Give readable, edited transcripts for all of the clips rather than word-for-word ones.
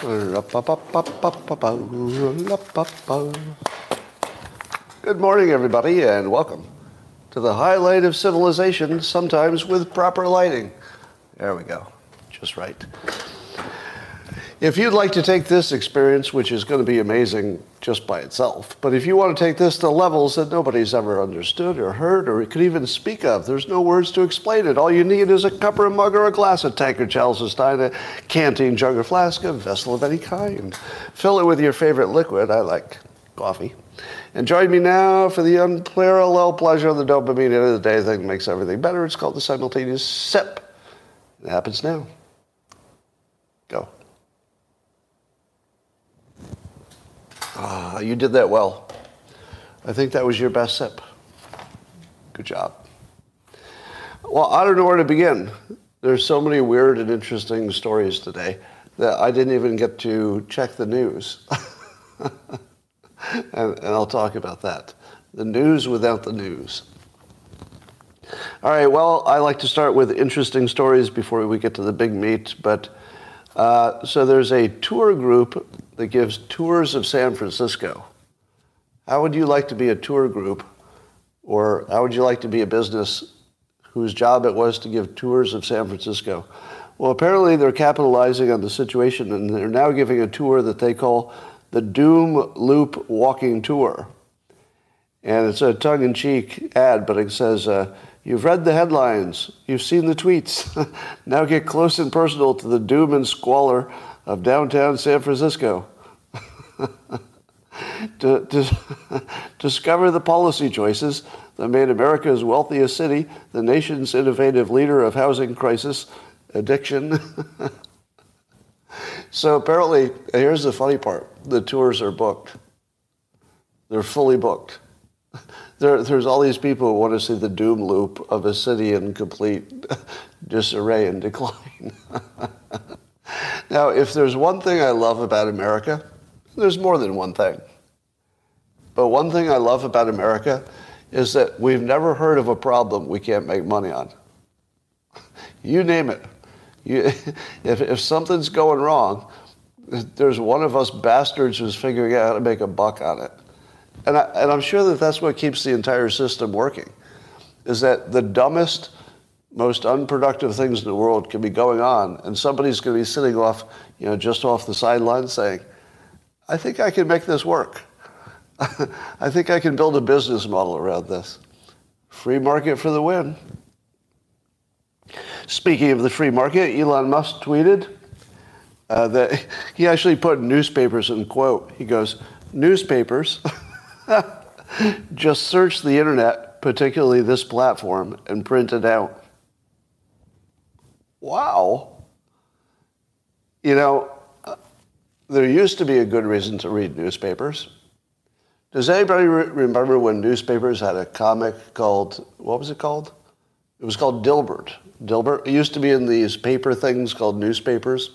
Good morning, everybody, and welcome to the highlight of civilization, sometimes with proper lighting. There we go. Just right. If you'd like to take this experience, which is going to be amazing just by itself, but if you want to take this to levels that nobody's ever understood or heard or could even speak of, there's no words to explain it. All you need is a cup or a mug or a glass, a tankard, chalice, a stein, a canteen, jug or flask, a vessel of any kind. Fill it with your favorite liquid. I like coffee. And join me now for the unparalleled pleasure of the dopamine end of the day thing that makes everything better. It's called the simultaneous sip. It happens now. Go. You did that well. I think that was your best sip. Good job. Well, I don't know where to begin. There's so many weird and interesting stories today that I didn't even get to check the news. and I'll talk about that. The news without the news. All right, well, I like to start with interesting stories before we get to the big meat, but so there's a tour group that gives tours of San Francisco. How would you like to be a tour group, or how would you like to be a business whose job it was to give tours of San Francisco? Well, apparently they're capitalizing on the situation, and they're now giving a tour that they call the Doom Loop Walking Tour. And it's a tongue-in-cheek ad, but it says, you've read the headlines, you've seen the tweets. Now get close and personal to the doom and squalor of downtown San Francisco. Discover the policy choices that made America's wealthiest city the nation's innovative leader of housing crisis, addiction. So apparently, here's the funny part. The tours are booked. They're fully booked. There's all these people who want to see the doom loop of a city in complete disarray and decline. Now, if there's one thing I love about America, there's more than one thing. But one thing I love about America is that we've never heard of a problem we can't make money on. You name it. If something's going wrong, there's one of us bastards who's figuring out how to make a buck on it. And I'm sure that that's what keeps the entire system working, is that the dumbest, most unproductive things in the world can be going on, and somebody's going to be sitting off, you know, just off the sidelines saying, I think I can make this work. I think I can build a business model around this. Free market for the win. Speaking of the free market, Elon Musk tweeted that he actually put newspapers in quote. He goes, newspapers... Just search the internet, particularly this platform, and print it out. Wow. You know, there used to be a good reason to read newspapers. Does anybody remember when newspapers had a comic called, what was it called? It was called Dilbert. Dilbert, it used to be in these paper things called newspapers.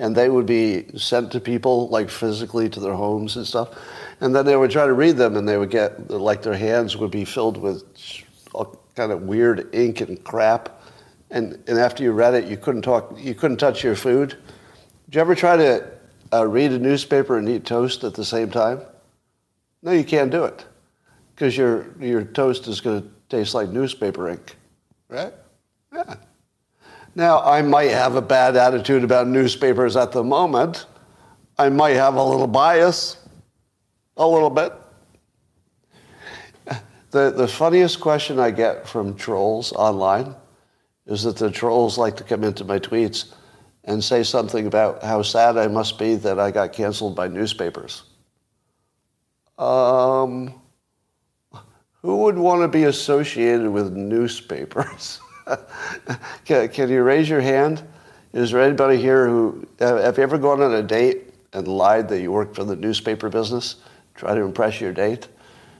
And they would be sent to people, like physically to their homes and stuff. And then they would try to read them, and they would get, like their hands would be filled with all kind of weird ink and crap. And after you read it, you couldn't talk, you couldn't touch your food. Did you ever try to read a newspaper and eat toast at the same time? No, you can't do it, because your toast is going to taste like newspaper ink, right? Yeah. Now, I might have a bad attitude about newspapers at the moment. I might have a little bias, a little bit. The funniest question I get from trolls online is that the trolls like to come into my tweets and say something about how sad I must be that I got canceled by newspapers. Who would want to be associated with newspapers? Can you raise your hand? Is there anybody here who... Have you ever gone on a date and lied that you worked for the newspaper business? Try to impress your date?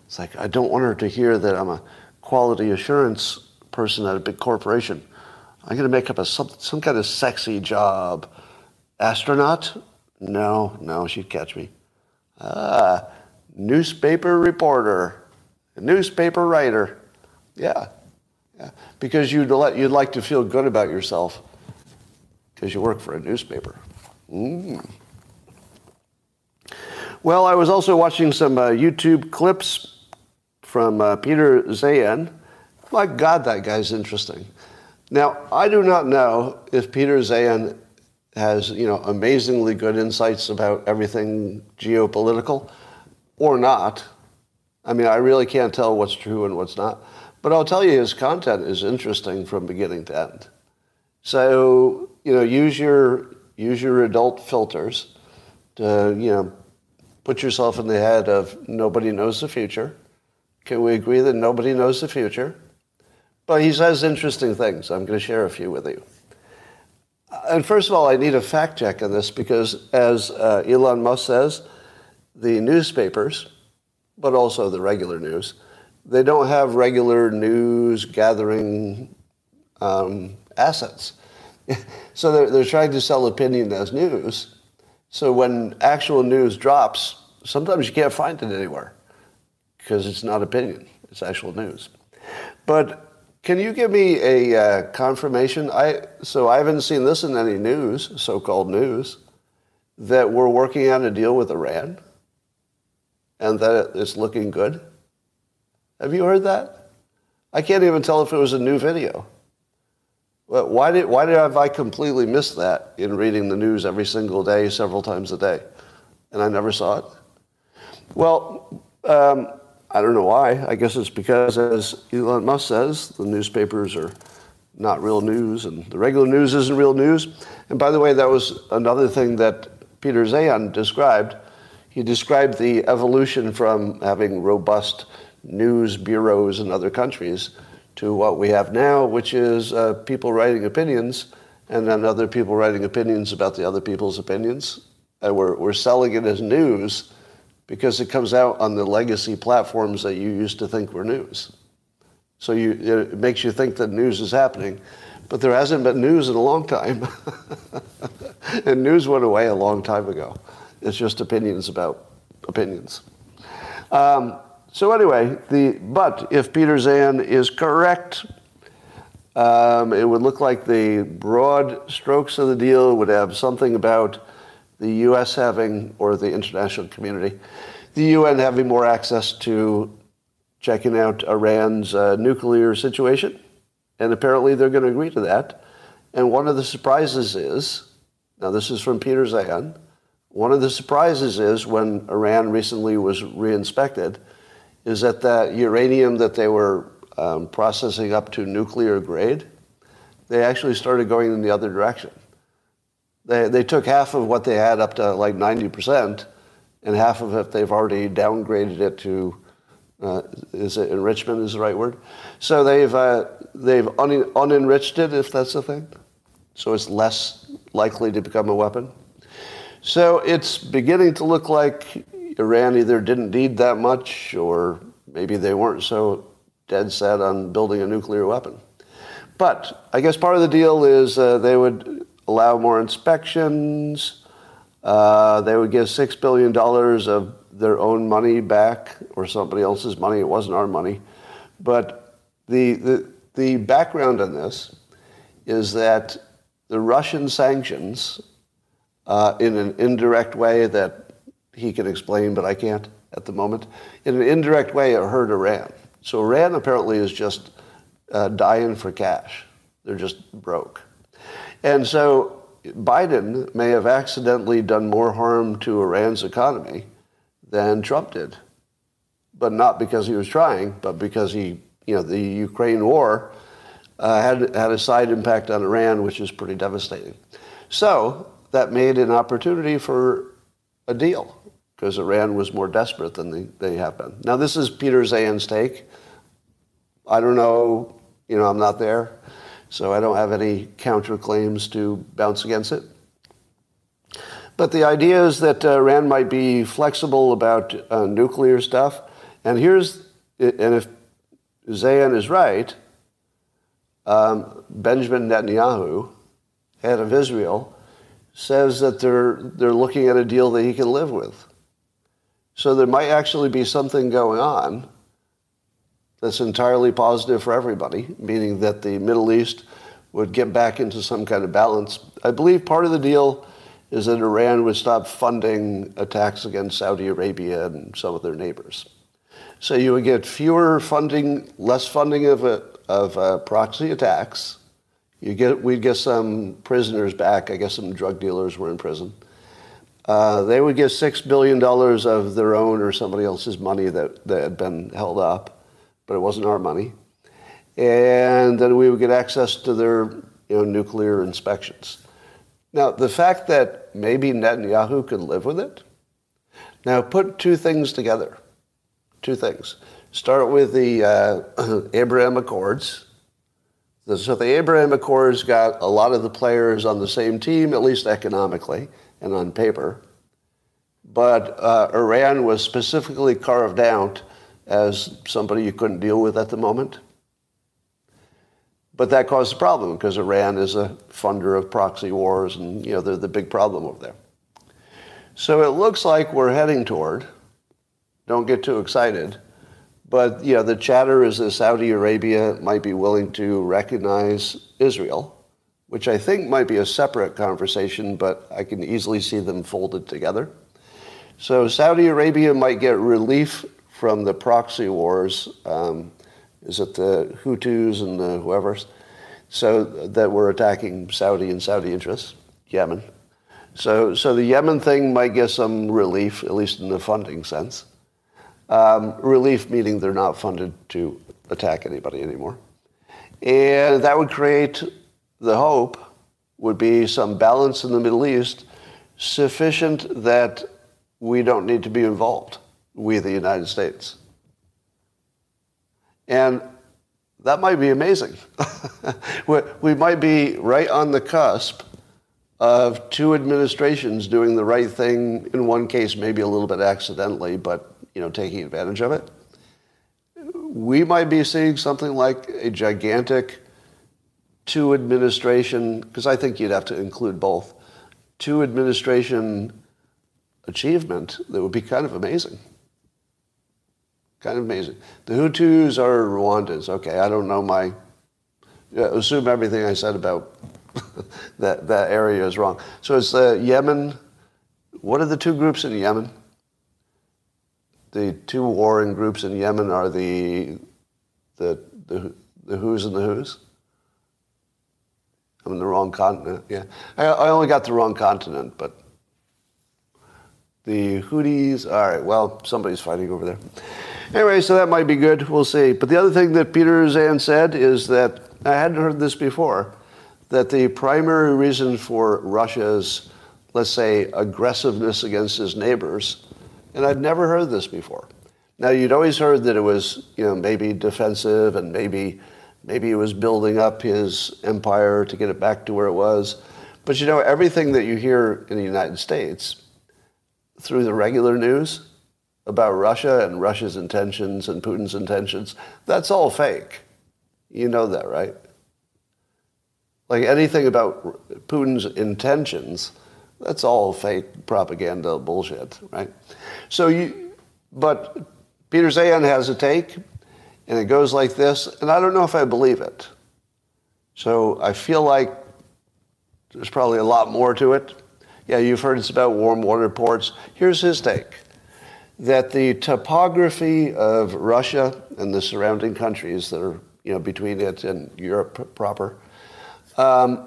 It's like, I don't want her to hear that I'm a quality assurance person at a big corporation. I'm going to make up some kind of sexy job. Astronaut? No, she'd catch me. Newspaper reporter. Newspaper writer. Yeah. Because you'd like to feel good about yourself because you work for a newspaper. Well, I was also watching some YouTube clips from Peter Zeihan. My God, that guy's interesting. Now, I do not know if Peter Zeihan has, you know, amazingly good insights about everything geopolitical or not. I mean, I really can't tell what's true and what's not. But I'll tell you, his content is interesting from beginning to end. So, you know, use your adult filters to, you know, put yourself in the head of nobody knows the future. Can we agree that nobody knows the future? But he says interesting things. I'm going to share a few with you. And first of all, I need a fact check on this because, as Elon Musk says, the newspapers, but also the regular news, they don't have regular news gathering assets. So they're trying to sell opinion as news. So when actual news drops, sometimes you can't find it anywhere because it's not opinion. It's actual news. But can you give me a confirmation? So I haven't seen this in any news, so-called news, that we're working on a deal with Iran and that it's looking good. Have you heard that? I can't even tell if it was a new video. But why have I completely missed that in reading the news every single day, several times a day, and I never saw it? Well, I don't know why. I guess it's because, as Elon Musk says, the newspapers are not real news, and the regular news isn't real news. And by the way, that was another thing that Peter Zeihan described. He described the evolution from having robust news bureaus in other countries to what we have now, which is people writing opinions and then other people writing opinions about the other people's opinions. And we're selling it as news because it comes out on the legacy platforms that you used to think were news. So it makes you think that news is happening, but there hasn't been news in a long time. And news went away a long time ago. It's just opinions about opinions. So anyway, but if Peter Zeihan is correct, it would look like the broad strokes of the deal would have something about the U.S. having, or the international community, the U.N. having more access to checking out Iran's nuclear situation. And apparently they're going to agree to that. And one of the surprises is, now this is from Peter Zeihan, one of the surprises is when Iran recently was reinspected, is that the uranium that they were processing up to nuclear grade, they actually started going in the other direction. They took half of what they had up to like 90%, and half of it they've already downgraded it to, is it enrichment is the right word? So they've unenriched it, if that's the thing. So it's less likely to become a weapon. So it's beginning to look like Iran either didn't need that much, or maybe they weren't so dead set on building a nuclear weapon. But I guess part of the deal is they would allow more inspections. They would give $6 billion of their own money back, or somebody else's money. It wasn't our money. But the background on this is that the Russian sanctions, in an indirect way that he can explain, but I can't at the moment. In an indirect way, it hurt Iran. So Iran apparently is just dying for cash. They're just broke. And so Biden may have accidentally done more harm to Iran's economy than Trump did, but not because he was trying, but because the Ukraine war had a side impact on Iran, which is pretty devastating. So that made an opportunity for a deal, because Iran was more desperate than they have been. Now, this is Peter Zeihan's take. I don't know. I'm not there, so I don't have any counterclaims to bounce against it. But the idea is that Iran might be flexible about nuclear stuff. And if Zeihan is right, Benjamin Netanyahu, head of Israel, says that they're looking at a deal that he can live with. So there might actually be something going on that's entirely positive for everybody, meaning that the Middle East would get back into some kind of balance. I believe part of the deal is that Iran would stop funding attacks against Saudi Arabia and some of their neighbors. So you would get fewer funding, less funding of proxy attacks. We'd get some prisoners back. I guess some drug dealers were in prison. They would get $6 billion of their own or somebody else's money that had been held up, but it wasn't our money. And then we would get access to their nuclear inspections. Now, the fact that maybe Netanyahu could live with it. Now, put two things together. Two things. Start with the Abraham Accords. So the Abraham Accords got a lot of the players on the same team, at least economically and on paper. But Iran was specifically carved out as somebody you couldn't deal with at the moment. But that caused a problem because Iran is a funder of proxy wars, and they're the big problem over there. So it looks like we're heading toward. Don't get too excited, but the chatter is that Saudi Arabia might be willing to recognize Israel, which I think might be a separate conversation, but I can easily see them folded together. So Saudi Arabia might get relief from the proxy wars. Is it the Houthis and the whoever's? So that we're attacking Saudi and Saudi interests, Yemen. So the Yemen thing might get some relief, at least in the funding sense. Relief meaning they're not funded to attack anybody anymore. And that would create, the hope would be, some balance in the Middle East sufficient that we don't need to be involved, we the United States. And that might be amazing. We might be right on the cusp of two administrations doing the right thing, in one case maybe a little bit accidentally, but taking advantage of it. We might be seeing something like a gigantic two-administration, because I think you'd have to include both, two-administration achievement that would be kind of amazing. Kind of amazing. The Hutus are Rwandans. Okay, I don't know assume everything I said about that area is wrong. So it's Yemen. What are the two groups in Yemen? The two warring groups in Yemen are the Hus and the Hus. I'm in the wrong continent. Yeah, I only got the wrong continent, but. The Houthis, all right, well, somebody's fighting over there. Anyway, so that might be good. We'll see. But the other thing that Peter Zeihan said is that, I hadn't heard this before, that the primary reason for Russia's, let's say, aggressiveness against his neighbors, and I'd never heard this before. Now, you'd always heard that it was, maybe defensive and maybe it was building up his empire to get it back to where it was. But, everything that you hear in the United States through the regular news about Russia and Russia's intentions and Putin's intentions, that's all fake. You know that, right? Like anything about Putin's intentions, that's all fake propaganda bullshit, right? But Peter Zeihan has a take, and it goes like this, and I don't know if I believe it. So I feel like there's probably a lot more to it. Yeah, you've heard it's about warm water ports. Here's his take, that the topography of Russia and the surrounding countries that are between it and Europe proper, the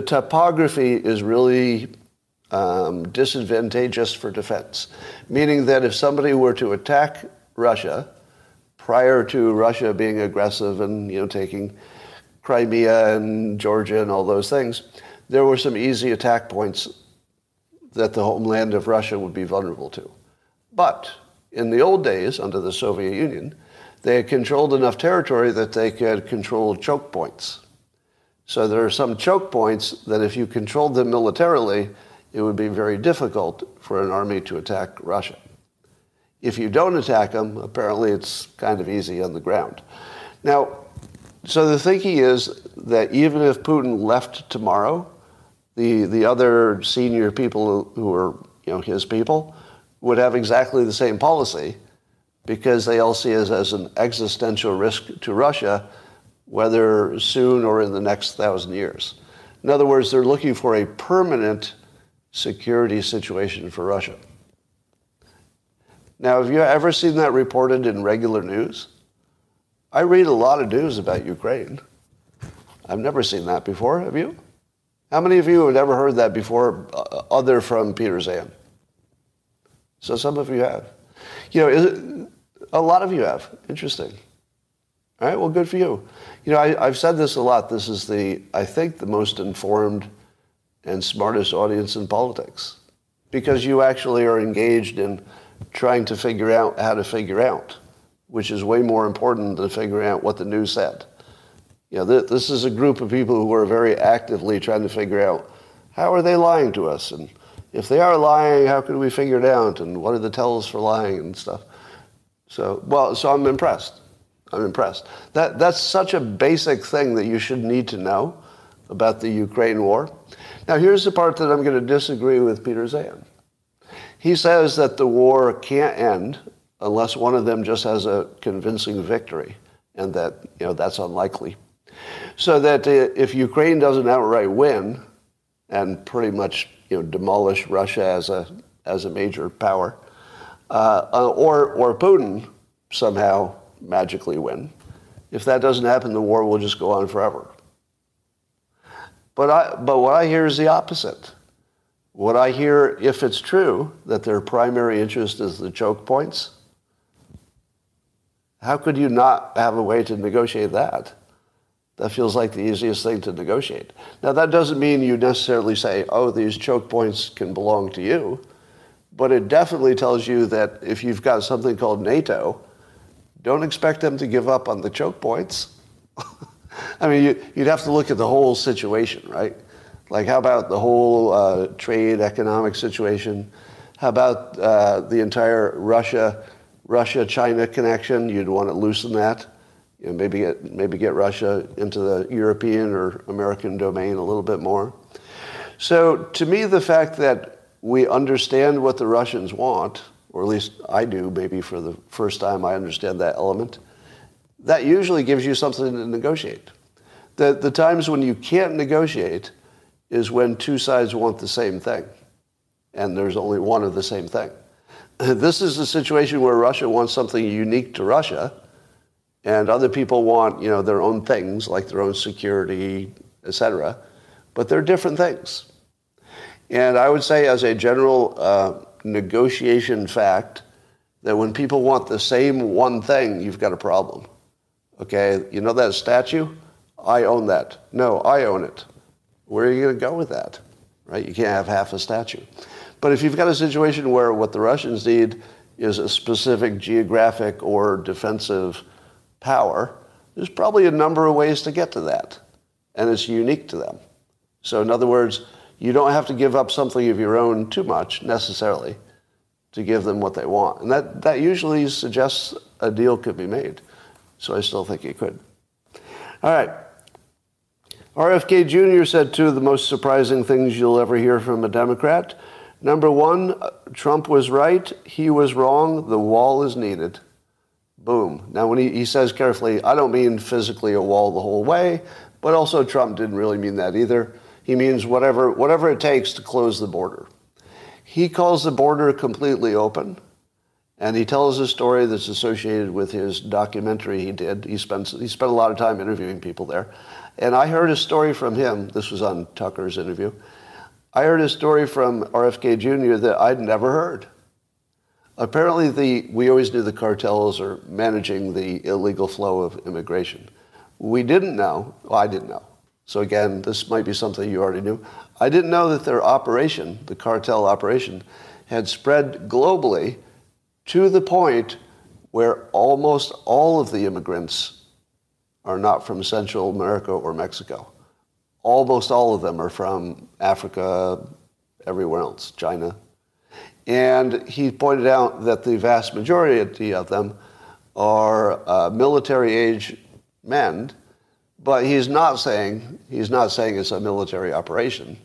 topography is really disadvantageous for defense, meaning that if somebody were to attack Russia prior to Russia being aggressive and taking Crimea and Georgia and all those things, there were some easy attack points that the homeland of Russia would be vulnerable to. But in the old days, under the Soviet Union, they had controlled enough territory that they could control choke points. So there are some choke points that if you controlled them militarily, it would be very difficult for an army to attack Russia. If you don't attack them, apparently it's kind of easy on the ground. Now, so the thinking is that even if Putin left tomorrow, the other senior people who are his people would have exactly the same policy, because they all see it as an existential risk to Russia, whether soon or in the next 1,000 years. In other words, they're looking for a permanent security situation for Russia. Now, have you ever seen that reported in regular news? I read a lot of news about Ukraine. I've never seen that before, have you? How many of you have ever heard that before, other from Peter Zeihan? So some of you have. You know, a lot of you have. Interesting. All right, well, good for you. You know, I've said this a lot. This is I think, the most informed and smartest audience in politics, because you actually are engaged in trying to figure out how to figure out, which is way more important than figuring out what the news said. You know, this is a group of people who are very actively trying to figure out, how are they lying to us? And if they are lying, how can we figure it out? And what are the tells for lying and stuff? So, well, so I'm impressed. I'm impressed. That's such a basic thing that you should need to know about the Ukraine war. Now, here's the part that I'm going to disagree with Peter Zeihan. He says that the war can't end unless one of them just has a convincing victory, and that, you know, that's unlikely. So that if Ukraine doesn't outright win and pretty much, you know, demolish Russia as a major power, or Putin somehow magically win, if that doesn't happen, the war will just go on forever. But what I hear is the opposite. What I hear, if it's true, that their primary interest is the choke points, how could you not have a way to negotiate that? That feels like the easiest thing to negotiate. Now, that doesn't mean you necessarily say, oh, these choke points can belong to you, but it definitely tells you that if you've got something called NATO, don't expect them to give up on the choke points. I mean, you'd have to look at the whole situation, right? Like, how about the whole trade, economic situation? How about the entire Russia-China connection? You'd want to loosen that. You know, maybe get Russia into the European or American domain a little bit more. So to me, the fact that we understand what the Russians want, or at least I do, maybe for the first time I understand that element, that usually gives you something to negotiate. The times when you can't negotiate is when two sides want the same thing, and there's only one of the same thing. This is the situation where Russia wants something unique to Russia, and other people want, you know, their own things, like their own security, etc. But they're different things. And I would say, as a general negotiation fact, that when people want the same one thing, you've got a problem. Okay, you know that statue? I own that. No, I own it. Where are you going to go with that? Right? You can't have half a statue. But if you've got a situation where what the Russians need is a specific geographic or defensive power, there's probably a number of ways to get to that, and it's unique to them. So in other words, you don't have to give up something of your own too much, necessarily, to give them what they want. And that usually suggests a deal could be made. So I still think it could. All right. RFK Jr. said two of the most surprising things you'll ever hear from a Democrat. Number one, Trump was right. He was wrong. The wall is needed. Boom. Now, when he says carefully, I don't mean physically a wall the whole way, but also Trump didn't really mean that either. He means whatever it takes to close the border. He calls the border completely open, and he tells a story that's associated with his documentary he did. He spent a lot of time interviewing people there. And I heard a story from him. This was on Tucker's interview. I heard a story from RFK Jr. that I'd never heard. Apparently, we always knew the cartels are managing the illegal flow of immigration. We didn't know. Well, I didn't know. So again, this might be something you already knew. I didn't know that their operation, the cartel operation, had spread globally to the point where almost all of the immigrants are not from Central America or Mexico. Almost all of them are from Africa, everywhere else, China. And he pointed out that the vast majority of them are military-age men. But he's not saying it's a military operation.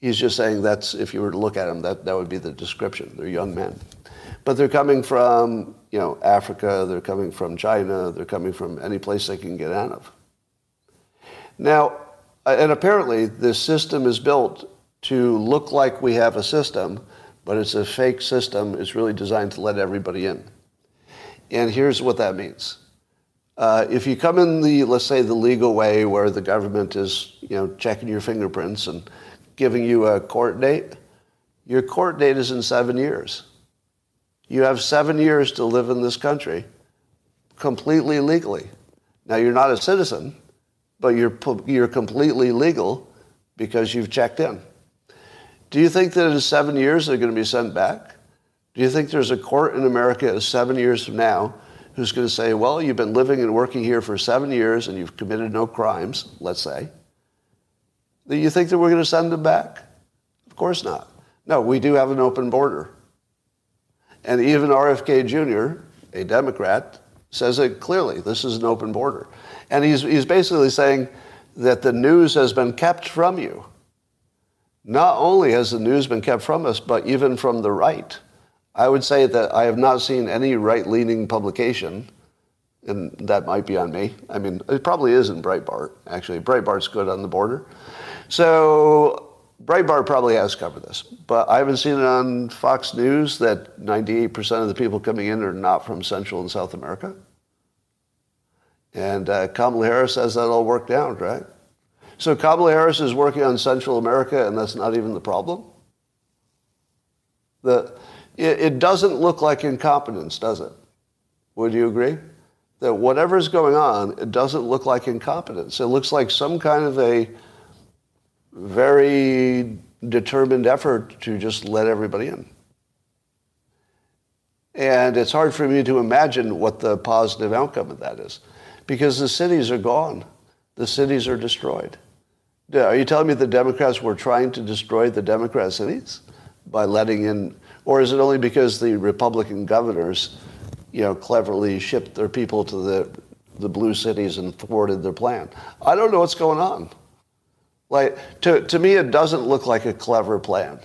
He's just saying that's, if you were to look at them, that would be the description. They're young men. But they're coming from, you know, Africa, they're coming from China, they're coming from any place they can get out of. Now, and apparently this system is built to look like we have a system, but it's a fake system. It's really designed to let everybody in. And here's what that means. If you come in the, let's say, the legal way where the government is, you know, checking your fingerprints and giving you a court date, your court date is in 7 years. You have 7 years to live in this country completely legally. Now, you're not a citizen, but you're completely legal because you've checked in. Do you think that in 7 years they're going to be sent back? Do you think there's a court in America 7 years from now who's going to say, well, you've been living and working here for 7 years and you've committed no crimes, let's say? Do you think that we're going to send them back? Of course not. No, we do have an open border. And even RFK Jr., a Democrat, says it clearly. This is an open border. And he's basically saying that the news has been kept from you. Not only has the news been kept from us, but even from the right. I would say that I have not seen any right-leaning publication, and that might be on me. I mean, it probably is in Breitbart, actually. Breitbart's good on the border. So Breitbart probably has covered this, but I haven't seen it on Fox News that 98% of the people coming in are not from Central and South America. And Kamala Harris has that all worked out, right? So Kamala Harris is working on Central America, and that's not even the problem? It doesn't look like incompetence, does it? Would you agree? That whatever's going on, it doesn't look like incompetence. It looks like some kind of a very determined effort to just let everybody in. And it's hard for me to imagine what the positive outcome of that is, because the cities are gone. The cities are destroyed. Are you telling me the Democrats were trying to destroy the Democrat cities by letting in? Or is it only because the Republican governors, you know, cleverly shipped their people to the blue cities and thwarted their plan? I don't know what's going on. Like, to me, it doesn't look like a clever plan.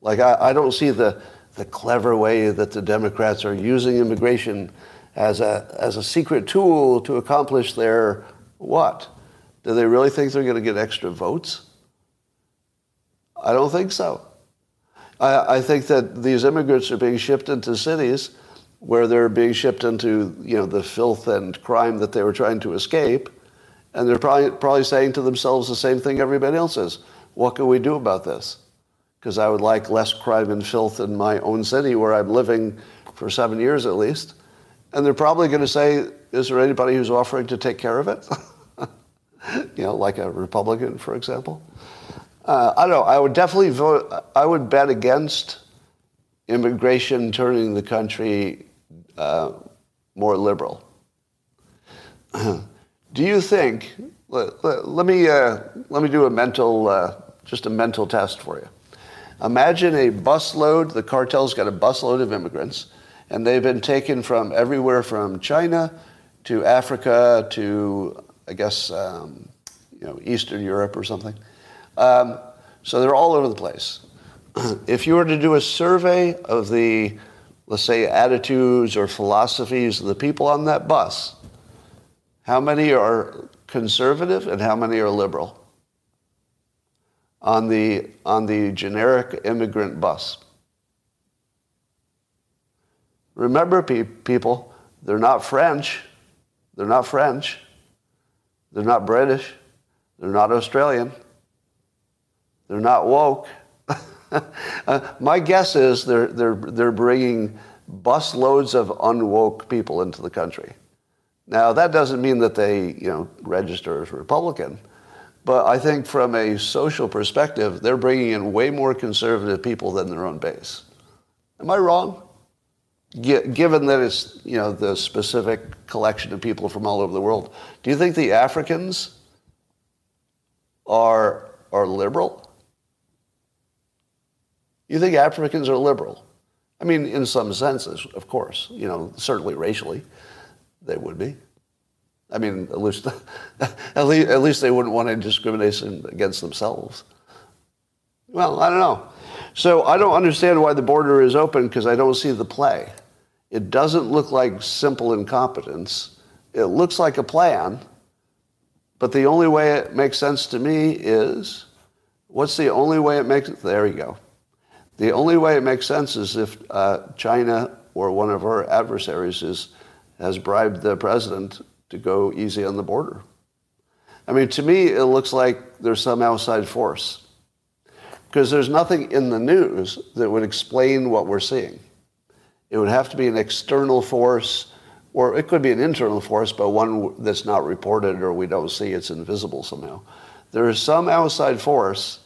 Like, I don't see the clever way that the Democrats are using immigration as a secret tool to accomplish their what? Do they really think they're going to get extra votes? I don't think so. I think that these immigrants are being shipped into cities where they're being shipped into, you know, the filth and crime that they were trying to escape, and they're probably saying to themselves the same thing everybody else is. What can we do about this? Because I would like less crime and filth in my own city where I'm living for 7 years at least. And they're probably going to say, is there anybody who's offering to take care of it? You know, like a Republican, for example. I don't know. I would definitely vote. I would bet against immigration turning the country more liberal. Do you think? Let me do a mental, just a mental test for you. Imagine a busload. The cartel's got a busload of immigrants, and they've been taken from everywhere from China to Africa to, I guess, you know, Eastern Europe or something. So they're all over the place. If you were to do a survey of the, let's say, attitudes or philosophies of the people on that bus, how many are conservative and how many are liberal on the generic immigrant bus? Remember, people, they're not French. They're not French. They're not British. They're not Australian. They're not woke. My guess is they're bringing busloads of unwoke people into the country. Now, that doesn't mean that they, you know, register as Republican, but I think from a social perspective, they're bringing in way more conservative people than their own base. Am I wrong? Given that it's, you know, the specific collection of people from all over the world, do you think the Africans are liberal? You think Africans are liberal? I mean, in some senses, of course. You know, certainly racially, they would be. I mean, at least they wouldn't want any discrimination against themselves. Well, I don't know. So I don't understand why the border is open, because I don't see the play. It doesn't look like simple incompetence. It looks like a plan. But the only way it makes sense to me is What's the only way it makes it? There you go. The only way it makes sense is if China or one of her adversaries has bribed the president to go easy on the border. I mean, to me, it looks like there's some outside force, because there's nothing in the news that would explain what we're seeing. It would have to be an external force, or it could be an internal force, but one that's not reported or we don't see, it's invisible somehow. There is some outside force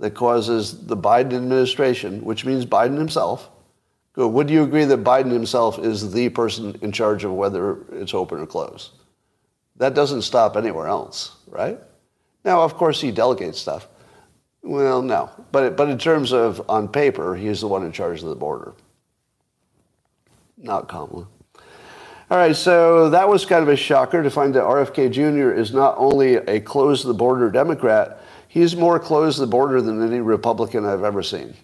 that causes the Biden administration, which means Biden himself. Would you agree that Biden himself is the person in charge of whether it's open or closed? That doesn't stop anywhere else, right? Now, of course, he delegates stuff. Well, no. But in terms of on paper, he's the one in charge of the border. Not Kamala. All right, so that was kind of a shocker to find that RFK Jr. is not only a close-the-border Democrat, he's more close-the-border than any Republican I've ever seen.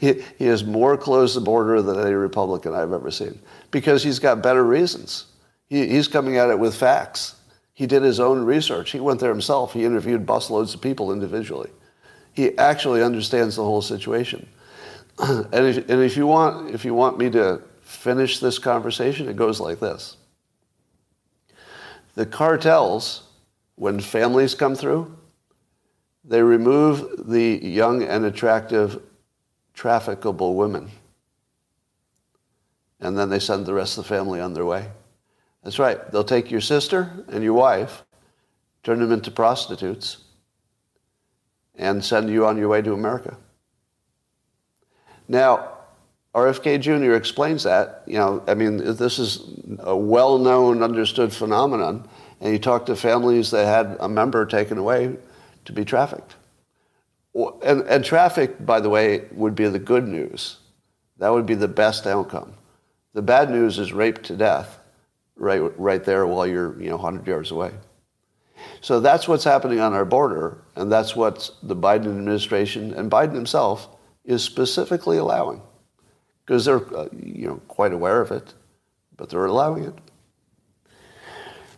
He is more close-the-border than any Republican I've ever seen, because he's got better reasons. He's coming at it with facts. He did his own research. He went there himself. He interviewed busloads of people individually. He actually understands the whole situation. And if you want me to finish this conversation, it goes like this. The cartels, when families come through, they remove the young and attractive trafficable women. And then they send the rest of the family on their way. That's right. They'll take your sister and your wife, turn them into prostitutes, and send you on your way to America. Now, RFK Jr. explains that. You know, I mean, this is a well-known, understood phenomenon. And you talk to families that had a member taken away to be trafficked. And trafficked, by the way, would be the good news. That would be the best outcome. The bad news is raped to death right there while you're 100 yards away. So that's what's happening on our border, and that's what the Biden administration and Biden himself is specifically allowing, because they're quite aware of it, but they're allowing it.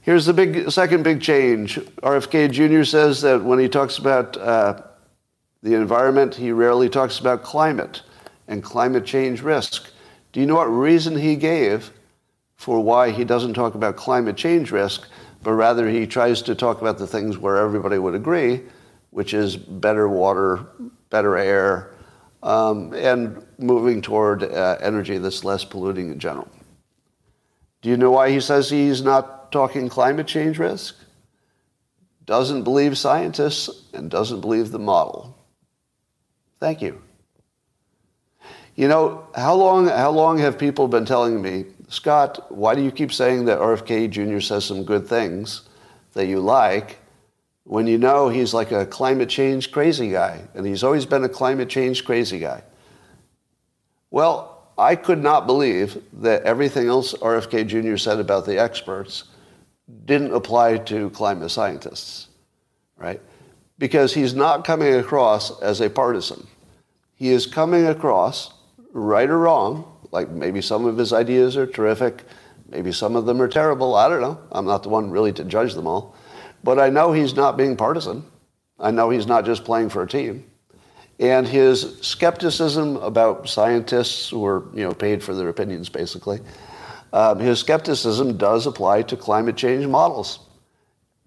Here's the second big change. RFK Jr. says that when he talks about the environment, he rarely talks about climate and climate change risk. Do you know what reason he gave for why he doesn't talk about climate change risk, but rather he tries to talk about the things where everybody would agree, which is better water, better air, and moving toward energy that's less polluting in general? Do you know why he says he's not talking climate change risk? Doesn't believe scientists and doesn't believe the model. Thank you. You know, how long have people been telling me, Scott, why do you keep saying that RFK Jr. says some good things that you like when you know he's like a climate change crazy guy, and he's always been a climate change crazy guy? Well, I could not believe that everything else RFK Jr. said about the experts didn't apply to climate scientists, right? Because he's not coming across as a partisan. He is coming across, right or wrong, like maybe some of his ideas are terrific, maybe some of them are terrible, I don't know. I'm not the one really to judge them all. But I know he's not being partisan. I know he's not just playing for a team. And his skepticism about scientists who are paid for their opinions, basically, his skepticism does apply to climate change models,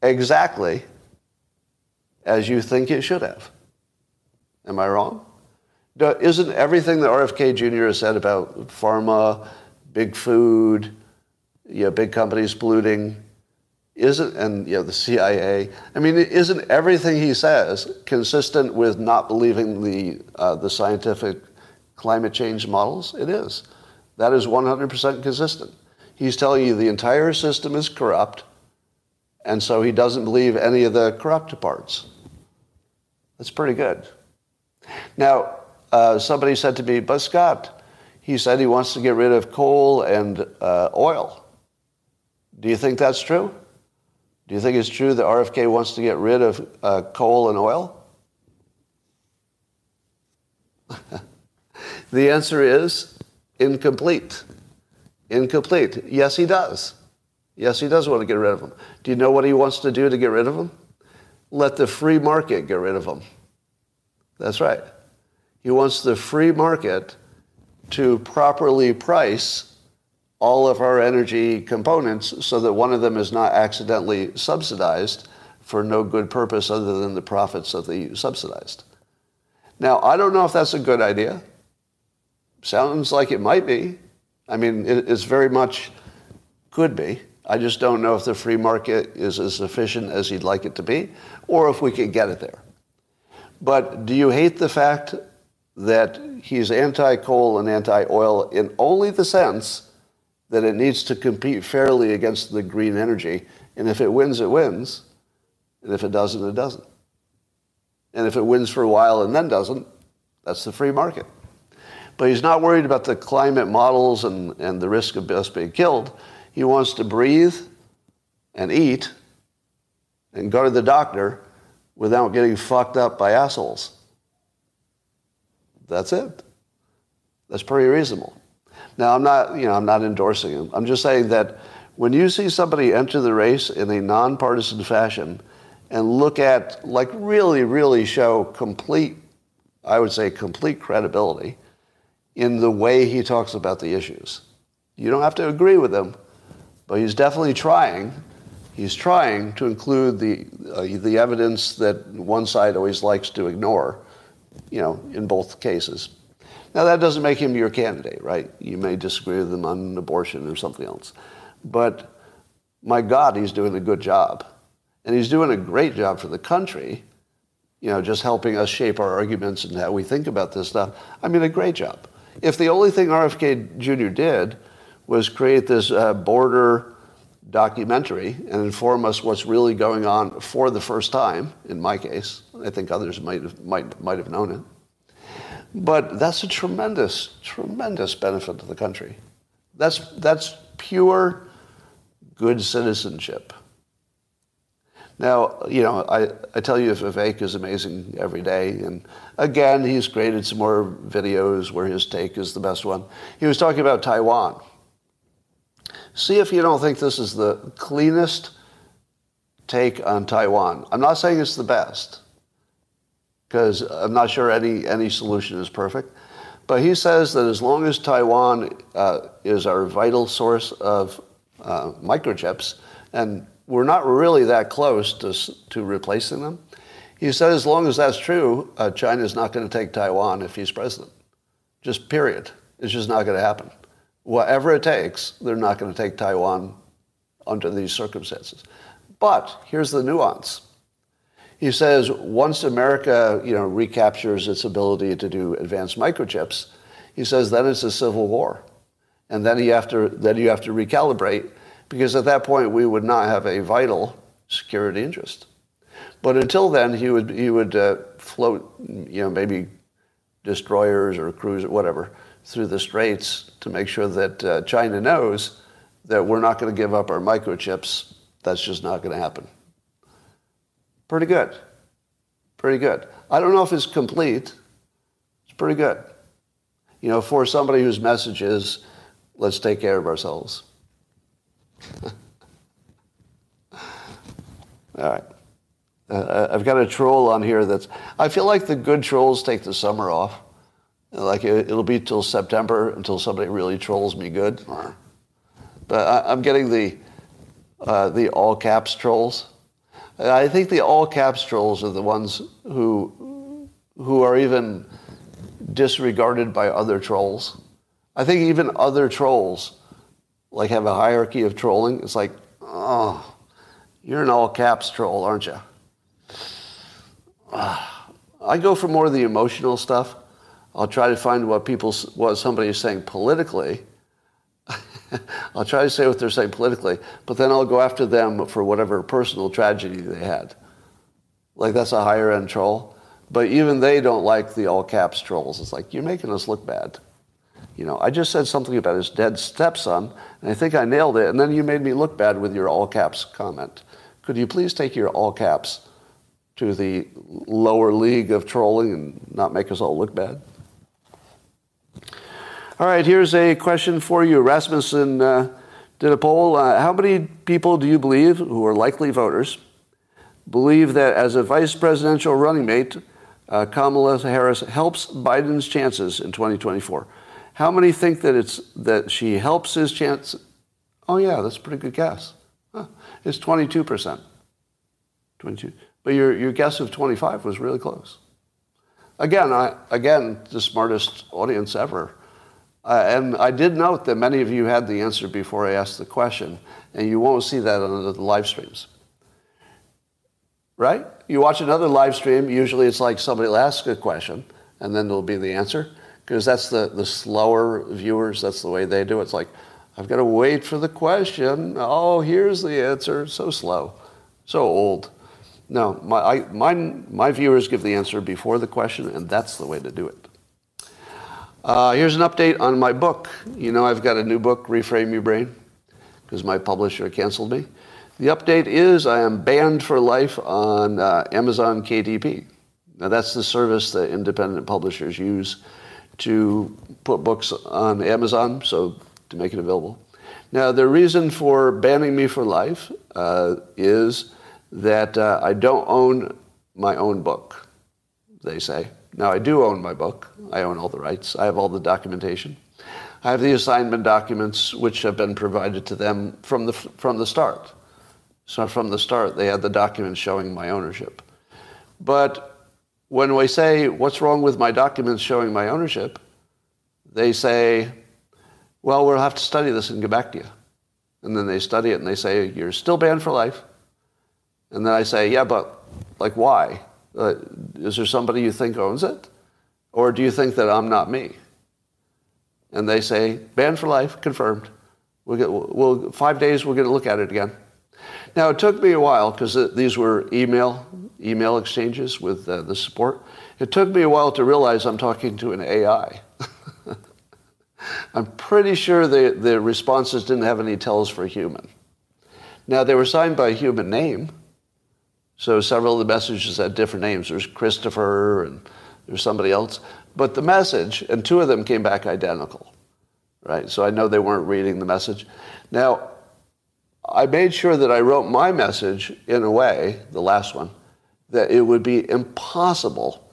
exactly as you think it should have. Am I wrong? Isn't everything that RFK Jr. has said about pharma, big food, big companies polluting, and the CIA. I mean, isn't everything he says consistent with not believing the scientific climate change models? It is. That is 100% consistent. He's telling you the entire system is corrupt, and so he doesn't believe any of the corrupt parts. That's pretty good. Now, somebody said to me, but Scott, he said he wants to get rid of coal and oil. Do you think that's true? Do you think it's true that RFK wants to get rid of coal and oil? The answer is incomplete. Incomplete. Yes, he does. Yes, he does want to get rid of them. Do you know what he wants to do to get rid of them? let the free market get rid of them. That's right. He wants the free market to properly price all of our energy components so that one of them is not accidentally subsidized for no good purpose other than the profits of the subsidized. Now, I don't know if that's a good idea. Sounds like it might be. I mean, it's very much could be. I just don't know if the free market is as efficient as he'd like it to be or if we could get it there. But do you hate the fact that he's anti-coal and anti-oil in only the sense that it needs to compete fairly against the green energy? And if it wins, it wins. And if it doesn't, it doesn't. And if it wins for a while and then doesn't, that's the free market. But he's not worried about the climate models and the risk of us being killed. He wants to breathe and eat and go to the doctor without getting fucked up by assholes. That's it. That's pretty reasonable. Now, I'm not endorsing him. I'm just saying that when you see somebody enter the race in a nonpartisan fashion and look at, like, really, really show complete, I would say complete credibility in the way he talks about the issues. You don't have to agree with him, but he's definitely trying. He's trying to include the evidence that one side always likes to ignore, you know, in both cases. Now, that doesn't make him your candidate, right? You may disagree with him on abortion or something else. But my God, he's doing a good job. And he's doing a great job for the country, you know, just helping us shape our arguments and how we think about this stuff. I mean, a great job. If the only thing RFK Jr. did was create this border documentary and inform us what's really going on for the first time, in my case, I think others might have known it. But that's a tremendous, tremendous benefit to the country. That's pure good citizenship. Now, you know, I tell you Vivek is amazing every day. And again, he's created some more videos where his take is the best one. He was talking about Taiwan. See if you don't think this is the cleanest take on Taiwan. I'm not saying it's the best, because I'm not sure any solution is perfect. But he says that as long as Taiwan is our vital source of microchips, and we're not really that close to replacing them. He said as long as that's true, China's not going to take Taiwan if he's president. Just period. It's just not going to happen. Whatever it takes, they're not going to take Taiwan under these circumstances. But here's the nuance. He says once America, you know, recaptures its ability to do advanced microchips, he says then it's a civil war. And then you have to recalibrate, because at that point we would not have a vital security interest. But until then, he would float, you know, maybe destroyers or cruisers, whatever, through the straits to make sure that China knows that we're not going to give up our microchips. That's just not going to happen. Pretty good. Pretty good. I don't know if it's complete. It's pretty good. You know, for somebody whose message is, let's take care of ourselves. All right. I've got a troll on here that's... I feel like the good trolls take the summer off. Like, it'll be till September until somebody really trolls me good. But I'm getting the all-caps trolls. I think the all-caps trolls are the ones who are even disregarded by other trolls. I think even other trolls, like, have a hierarchy of trolling. It's like, oh, you're an all-caps troll, aren't you? I go for more of the emotional stuff. I'll try to find what somebody is saying politically. I'll try to say what they're saying politically, but then I'll go after them for whatever personal tragedy they had. Like, that's a higher-end troll. But even they don't like the all-caps trolls. It's like, you're making us look bad. You know, I just said something about his dead stepson, and I think I nailed it, and then you made me look bad with your all-caps comment. Could you please take your all-caps to the lower league of trolling and not make us all look bad? All right, here's a question for you. Rasmussen did a poll. How many people do you believe, who are likely voters, believe that as a vice presidential running mate, Kamala Harris helps Biden's chances in 2024. How many think that she helps his chance? Oh yeah, that's a pretty good guess. Huh. It's 22%. 22. But your guess of 25 was really close. Again, the smartest audience ever. And I did note that many of you had the answer before I asked the question, and you won't see that on the live streams. Right? You watch another live stream, usually it's like somebody will ask a question, and then there'll be the answer, because that's the slower viewers, that's the way they do it. It's like, I've got to wait for the question. Oh, here's the answer. So slow. So old. No, my viewers give the answer before the question, and that's the way to do it. Here's an update on my book. You know, I've got a new book, Reframe Your Brain, because my publisher canceled me. The update is I am banned for life on Amazon KDP. Now, that's the service that independent publishers use to put books on Amazon, so to make it available. Now, the reason for banning me for life is that I don't own my own book, they say. Now, I do own my book. I own all the rights. I have all the documentation. I have the assignment documents, which have been provided to them from the start. So from the start, they had the documents showing my ownership. But when we say, what's wrong with my documents showing my ownership, they say, well, we'll have to study this and get back to you. And then they study it, and they say, you're still banned for life. And then I say, yeah, but like why? Is there somebody you think owns it? Or do you think that I'm not me? And they say, banned for life, confirmed. We'll 5 days, we'll get a look at it again. Now, it took me a while, because these were email exchanges with the support. It took me a while to realize I'm talking to an AI. I'm pretty sure the responses didn't have any tells for human. Now, they were signed by a human name. So several of the messages had different names. There's Christopher and there's somebody else. But the message, and two of them came back identical, right? So I know they weren't reading the message. Now, I made sure that I wrote my message in a way, the last one, that it would be impossible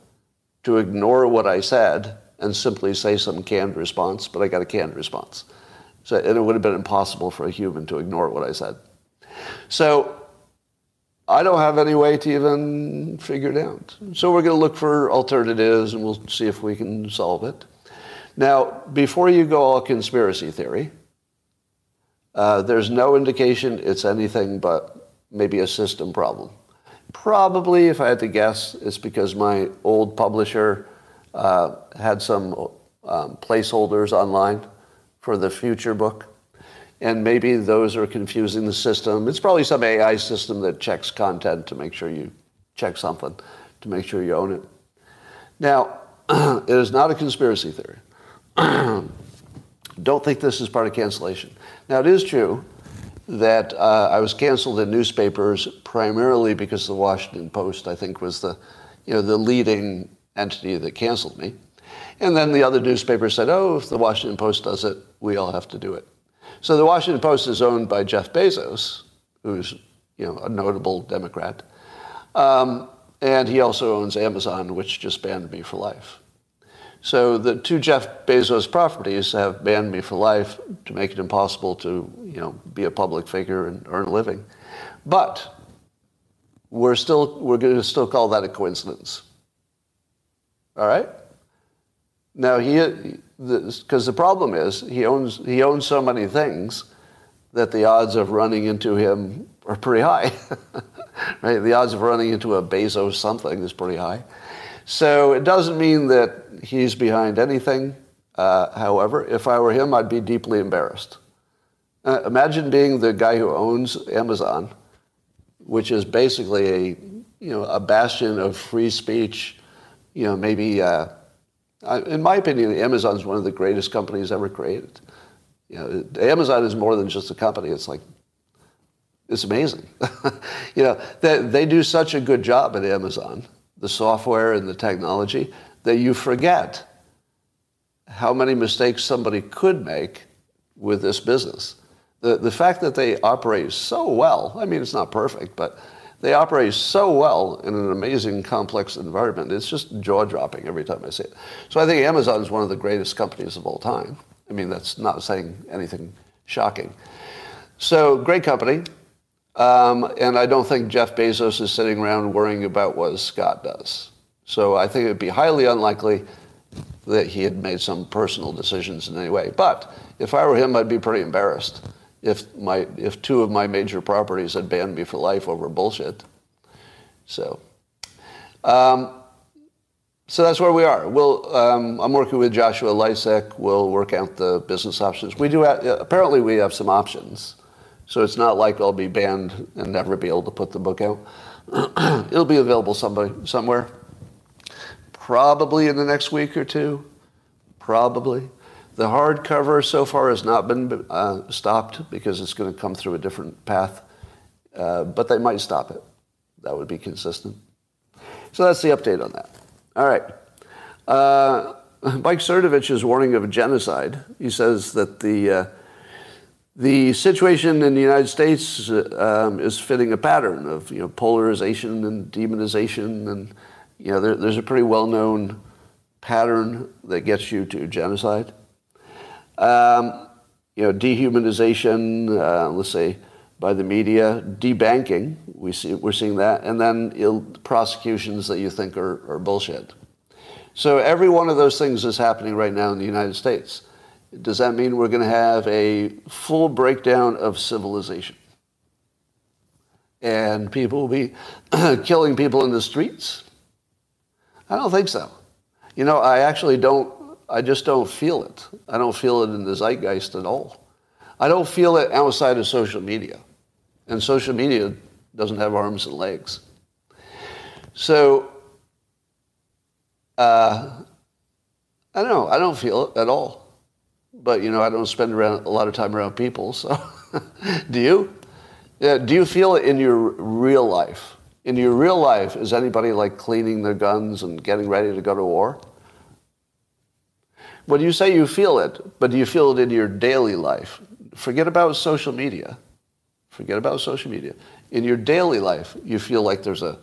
to ignore what I said and simply say some canned response, but I got a canned response. So, and it would have been impossible for a human to ignore what I said. So I don't have any way to even figure it out. So we're going to look for alternatives, and we'll see if we can solve it. Now, before you go all conspiracy theory, there's no indication it's anything but maybe a system problem. Probably, if I had to guess, it's because my old publisher had some placeholders online for the future book. And maybe those are confusing the system. It's probably some AI system that checks content to make sure you check something, to make sure you own it. Now, it is not a conspiracy theory. Don't think this is part of cancellation. Now, it is true that I was canceled in newspapers primarily because the Washington Post, I think, was the leading entity that canceled me. And then the other newspapers said, oh, if the Washington Post does it, we all have to do it. So the Washington Post is owned by Jeff Bezos, who's a notable Democrat, and he also owns Amazon, which just banned me for life. So the two Jeff Bezos properties have banned me for life to make it impossible to be a public figure and earn a living. But we're going to still call that a coincidence. All right? Now because the problem is he owns so many things that the odds of running into him are pretty high. Right? The odds of running into a Bezos something is pretty high. So it doesn't mean that he's behind anything. However, if I were him, I'd be deeply embarrassed. Imagine being the guy who owns Amazon, which is basically a bastion of free speech. Maybe. In my opinion, Amazon is one of the greatest companies ever created. Amazon is more than just a company. It's amazing. They do such a good job at Amazon, the software and the technology, that you forget how many mistakes somebody could make with this business. The fact that they operate so well, I mean, it's not perfect, but They operate so well in an amazing, complex environment. It's just jaw-dropping every time I say it. So I think Amazon is one of the greatest companies of all time. I mean, that's not saying anything shocking. So great company. And I don't think Jeff Bezos is sitting around worrying about what Scott does. So I think it would be highly unlikely that he had made some personal decisions in any way. But if I were him, I'd be pretty embarrassed if two of my major properties had banned me for life over bullshit. So that's where we are. I'm working with Joshua Lysak. We'll work out the business options. Apparently we have some options. So it's not like I'll be banned and never be able to put the book out. It'll be available somewhere. Probably in the next week or two. Probably. The hardcover so far has not been stopped because it's going to come through a different path. But they might stop it. That would be consistent. So that's the update on that. All right. Mike Cernovich is warning of genocide. He says that the situation in the United States is fitting a pattern of polarization and demonization, and there's a pretty well-known pattern that gets you to genocide. Dehumanization, let's say, by the media, debanking, we're seeing that, and then prosecutions that you think are bullshit. So every one of those things is happening right now in the United States. Does that mean we're going to have a full breakdown of civilization? And people will be killing people in the streets? I don't think so. I actually don't, I just don't feel it. I don't feel it in the zeitgeist at all. I don't feel it outside of social media. And social media doesn't have arms and legs. So, I don't know. I don't feel it at all. But, I don't spend a lot of time around people, so. Do you? Yeah, do you feel it in your real life? In your real life, is anybody, cleaning their guns and getting ready to go to war? When you say you feel it, but do you feel it in your daily life? Forget about social media. Forget about social media. In your daily life, you feel like there's a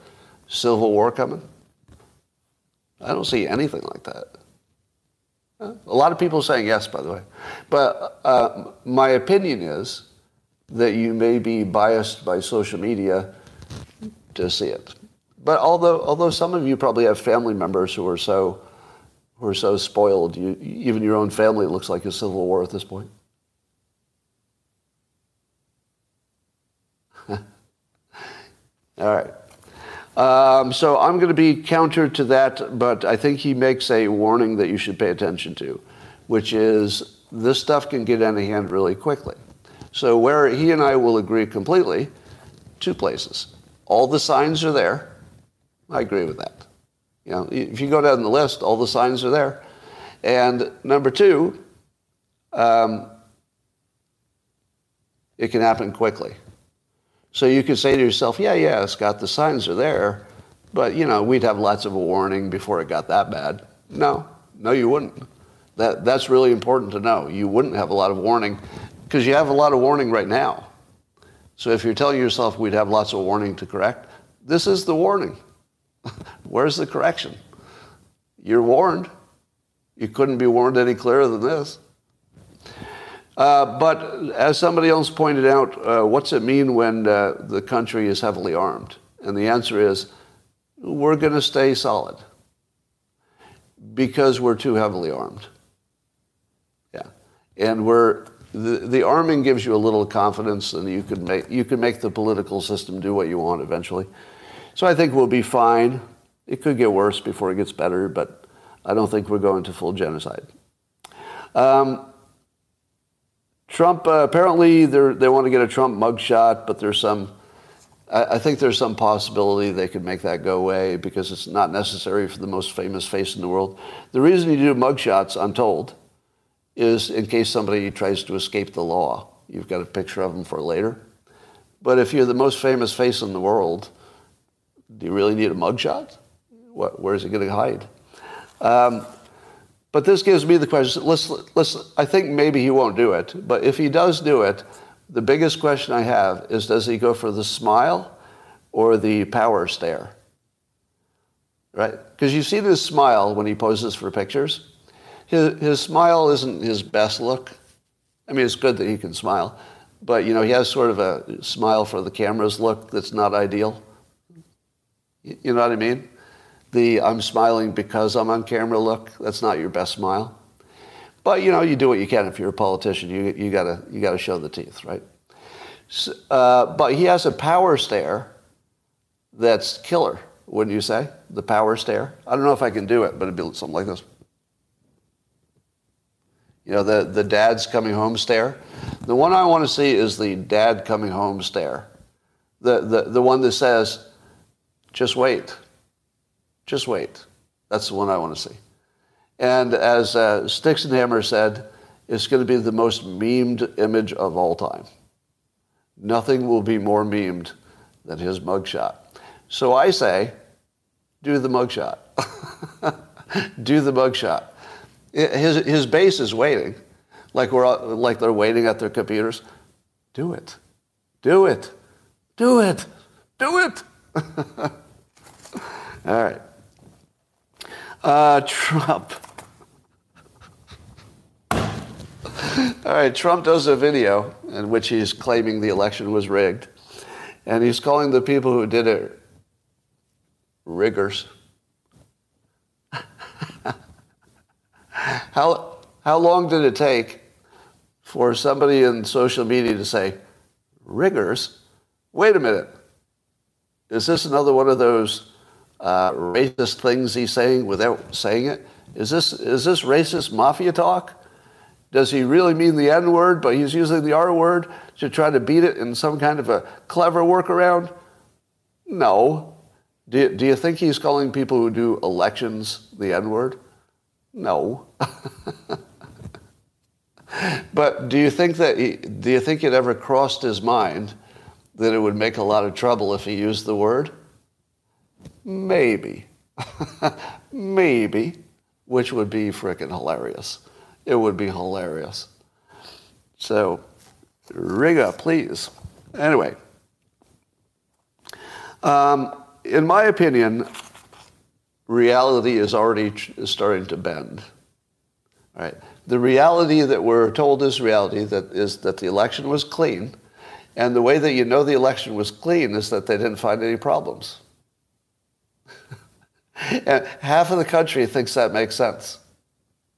civil war coming? I don't see anything like that. A lot of people are saying yes, by the way. But my opinion is that you may be biased by social media to see it. But although some of you probably have family members who are so spoiled, even your own family looks like a civil war at this point. All right. So I'm going to be counter to that, but I think he makes a warning that you should pay attention to, which is this stuff can get out of hand really quickly. So where he and I will agree completely, two places. All the signs are there. I agree with that. If you go down the list, all the signs are there. And number two, it can happen quickly. So you could say to yourself, yeah, Scott, the signs are there, but, we'd have lots of a warning before it got that bad. No, you wouldn't. That's really important to know. You wouldn't have a lot of warning because you have a lot of warning right now. So if you're telling yourself we'd have lots of warning to correct, this is the warning. Where's the correction? You're warned. You couldn't be warned any clearer than this. But as somebody else pointed out, what's it mean when the country is heavily armed? And the answer is, we're going to stay solid because we're too heavily armed. Yeah, and the arming gives you a little confidence, and you can make the political system do what you want eventually. So I think we'll be fine. It could get worse before it gets better, but I don't think we're going to full genocide. Trump, apparently they want to get a Trump mugshot, but I think there's some possibility they could make that go away because it's not necessary for the most famous face in the world. The reason you do mugshots, I'm told, is in case somebody tries to escape the law. You've got a picture of them for later. But if you're the most famous face in the world, do you really need a mugshot? Where is it going to hide? But this gives me the question. I think maybe he won't do it. But if he does do it, the biggest question I have is, does he go for the smile or the power stare, right? Because you see this smile when he poses for pictures. His smile isn't his best look. I mean, it's good that he can smile, but, you know, he has sort of a smile for the cameras look that's not ideal. You know what I mean? The I'm smiling because I'm on camera look, that's not your best smile. But, you know, you do what you can. If you're a politician, you gotta show the teeth, right? So, but he has a power stare that's killer, wouldn't you say? The power stare. I don't know if I can do it, but it'd be something like this. You know, the dad's coming home stare. The one I want to see is the dad coming home stare. The one that says, just wait. Just wait. That's the one I want to see. And as Sticks and Hammer said, it's going to be the most memed image of all time. Nothing will be more memed than his mugshot. So I say, do the mugshot. Do the mugshot. His base is waiting, like they're waiting at their computers. Do it. Do it. Do it. Do it. All right. Trump. All right, Trump does a video in which he's claiming the election was rigged, and he's calling the people who did it riggers. How long did it take for somebody in social media to say, riggers? Wait a minute. Is this another one of those racist things he's saying without saying it? Is this racist mafia talk? Does he really mean the N word, but he's using the R word to try to beat it in some kind of a clever workaround? No. Do you think he's calling people who do elections the N word? No. But do you think it ever crossed his mind that it would make a lot of trouble if he used the word? Maybe. Maybe. Which would be frickin' hilarious. It would be hilarious. So, rig up, please. Anyway. In my opinion, reality is already starting to bend. All right. The reality that we're told is reality, that the election was clean. And the way that you know the election was clean is that they didn't find any problems. And half of the country thinks that makes sense.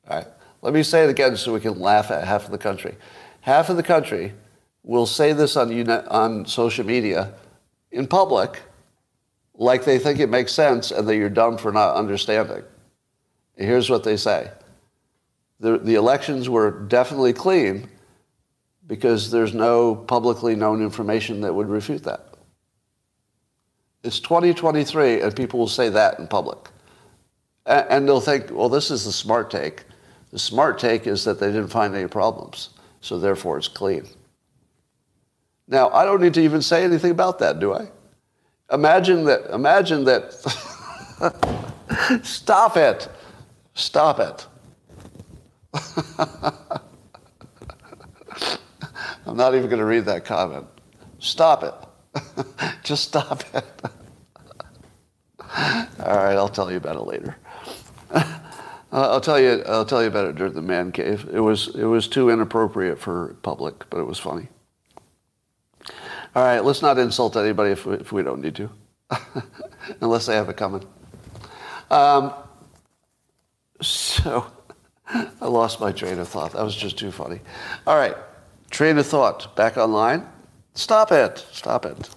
All right. Let me say it again so we can laugh at half of the country. Half of the country will say this on social media in public like they think it makes sense and that you're dumb for not understanding. And here's what they say. The elections were definitely clean because there's no publicly known information that would refute that. It's 2023, and people will say that in public. And they'll think, well, this is the smart take. The smart take is that they didn't find any problems, so therefore it's clean. Now, I don't need to even say anything about that, do I? Imagine that, stop it, stop it. I'm not even going to read that comment. Stop it. Just stop it. All right, I'll tell you about it later. I'll tell you about it during the man cave. It was too inappropriate for public, but it was funny. All right, let's not insult anybody if we don't need to, unless they have it coming. So I lost my train of thought. That was just too funny. All right, train of thought back online. Stop it. Stop it.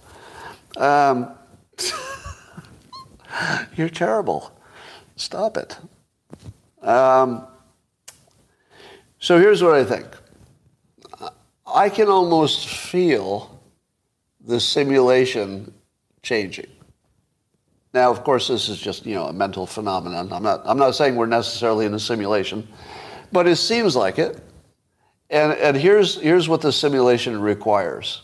You're terrible. Stop it. So here's what I think. I can almost feel the simulation changing. Now, of course, this is just, you know, a mental phenomenon. I'm not saying we're necessarily in a simulation, but it seems like it. And here's what the simulation requires.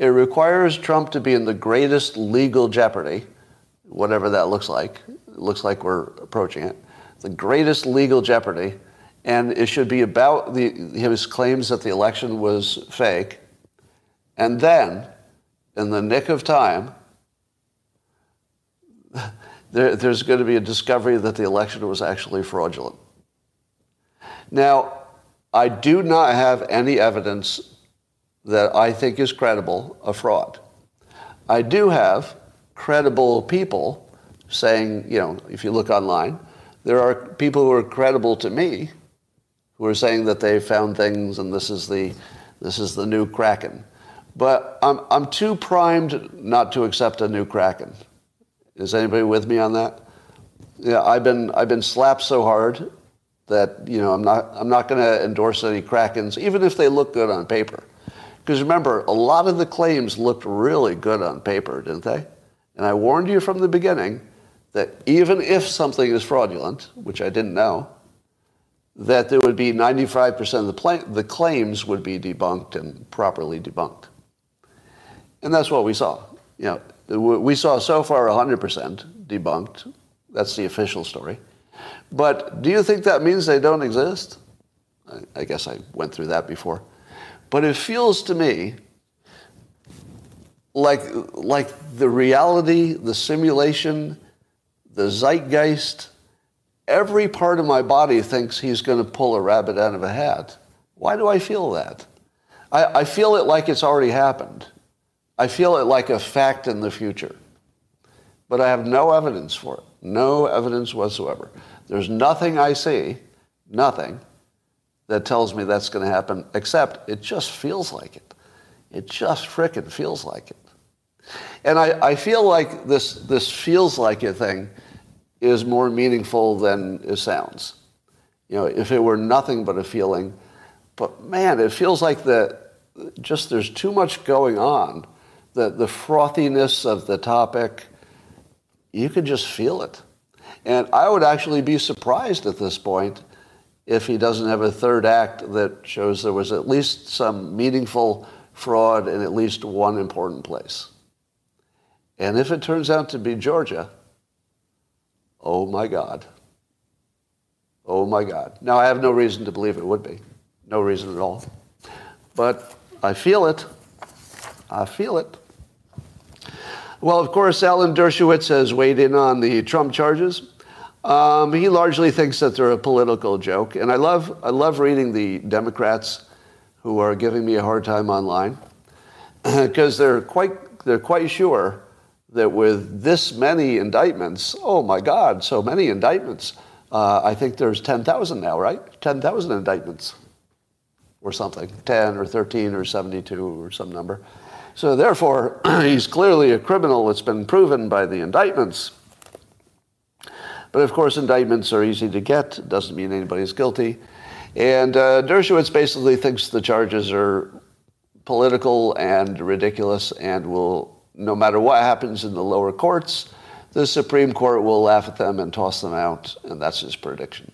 It requires Trump to be in the greatest legal jeopardy, whatever that looks like. It looks like we're approaching it. The greatest legal jeopardy, and it should be about his claims that the election was fake. And then, in the nick of time, there's going to be a discovery that the election was actually fraudulent. Now, I do not have any evidence that I think is credible of fraud. I do have credible people saying, you know, if you look online, there are people who are credible to me who are saying that they found things and this is the new Kraken. But I'm too primed not to accept a new Kraken. Is anybody with me on that? Yeah, I've been slapped so hard that, you know, I'm not going to endorse any Krakens, even if they look good on paper. Because remember, a lot of the claims looked really good on paper, didn't they? And I warned you from the beginning that even if something is fraudulent, which I didn't know, that there would be 95% of the claims would be debunked and properly debunked. And that's what we saw. You know, we saw so far 100% debunked. That's the official story. But do you think that means they don't exist? I guess I went through that before. But it feels to me like the reality, the simulation, the zeitgeist, every part of my body thinks he's going to pull a rabbit out of a hat. Why do I feel that? I feel it like it's already happened. I feel it like a fact in the future. But I have no evidence for it. No evidence whatsoever. There's nothing I see, nothing, that tells me that's going to happen, except it just feels like it. It just frickin' feels like it. And I feel like this feels like it thing is more meaningful than it sounds. You know, if it were nothing but a feeling, but man, it feels like there's too much going on. The frothiness of the topic, you could just feel it. And I would actually be surprised at this point if he doesn't have a third act that shows there was at least some meaningful fraud in at least one important place. And if it turns out to be Georgia, oh my God. Oh my God. Now, I have no reason to believe it would be. No reason at all. But I feel it. I feel it. Well, of course, Alan Dershowitz has weighed in on the Trump charges. He largely thinks that they're a political joke. And I love reading the Democrats who are giving me a hard time online because they're quite sure that with this many indictments, oh my God, so many indictments. I think there's 10,000 now, right? 10,000 indictments or something, 10 or 13 or 72 or some number. So therefore, he's clearly a criminal. It's been proven by the indictments. But of course, indictments are easy to get. It doesn't mean anybody's guilty. And Dershowitz basically thinks the charges are political and ridiculous and will, no matter what happens in the lower courts, the Supreme Court will laugh at them and toss them out, and that's his prediction.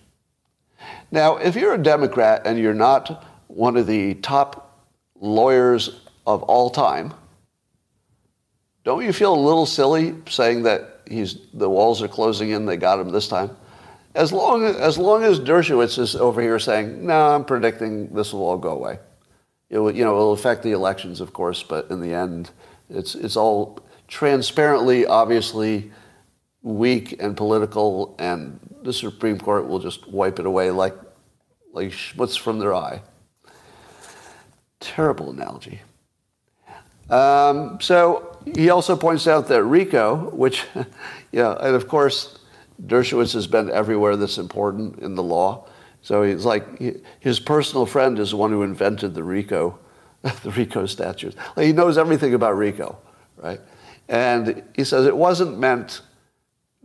Now, if you're a Democrat and you're not one of the top lawyers of all time, don't you feel a little silly saying that the walls are closing in, they got him this time? As long as Dershowitz is over here saying, no, I'm predicting this will all go away. It'll affect the elections, of course, but in the end, it's all transparently, obviously, weak and political, and the Supreme Court will just wipe it away like schmutz from their eye. Terrible analogy. So he also points out that RICO, which, yeah, and of course, Dershowitz has been everywhere that's important in the law. So he's like, his personal friend is the one who invented the RICO statutes. Like, he knows everything about RICO, right? And he says it wasn't meant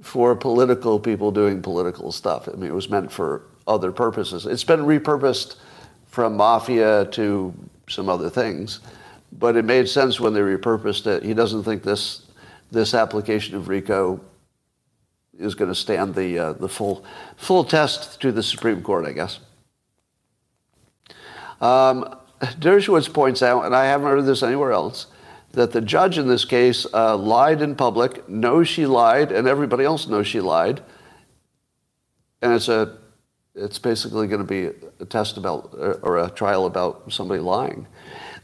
for political people doing political stuff. I mean, it was meant for other purposes. It's been repurposed from mafia to some other things, but it made sense when they repurposed it. He doesn't think this application of RICO is going to stand the full test to the Supreme Court, I guess. Dershowitz points out, and I haven't heard this anywhere else, that the judge in this case lied in public, knows she lied, and everybody else knows she lied. And it's basically going to be a test about, or a trial about somebody lying.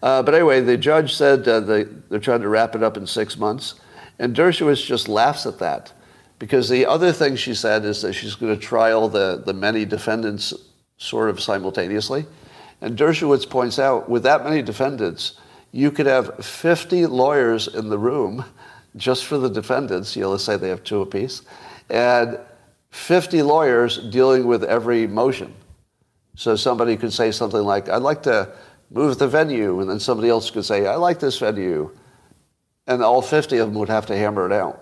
But anyway, the judge said they're trying to wrap it up in 6 months, and Dershowitz just laughs at that. Because the other thing she said is that she's going to trial the many defendants sort of simultaneously. And Dershowitz points out, with that many defendants, you could have 50 lawyers in the room just for the defendants. You know, let's say they have two apiece. And 50 lawyers dealing with every motion. So somebody could say something like, I'd like to move the venue. And then somebody else could say, I like this venue. And all 50 of them would have to hammer it out.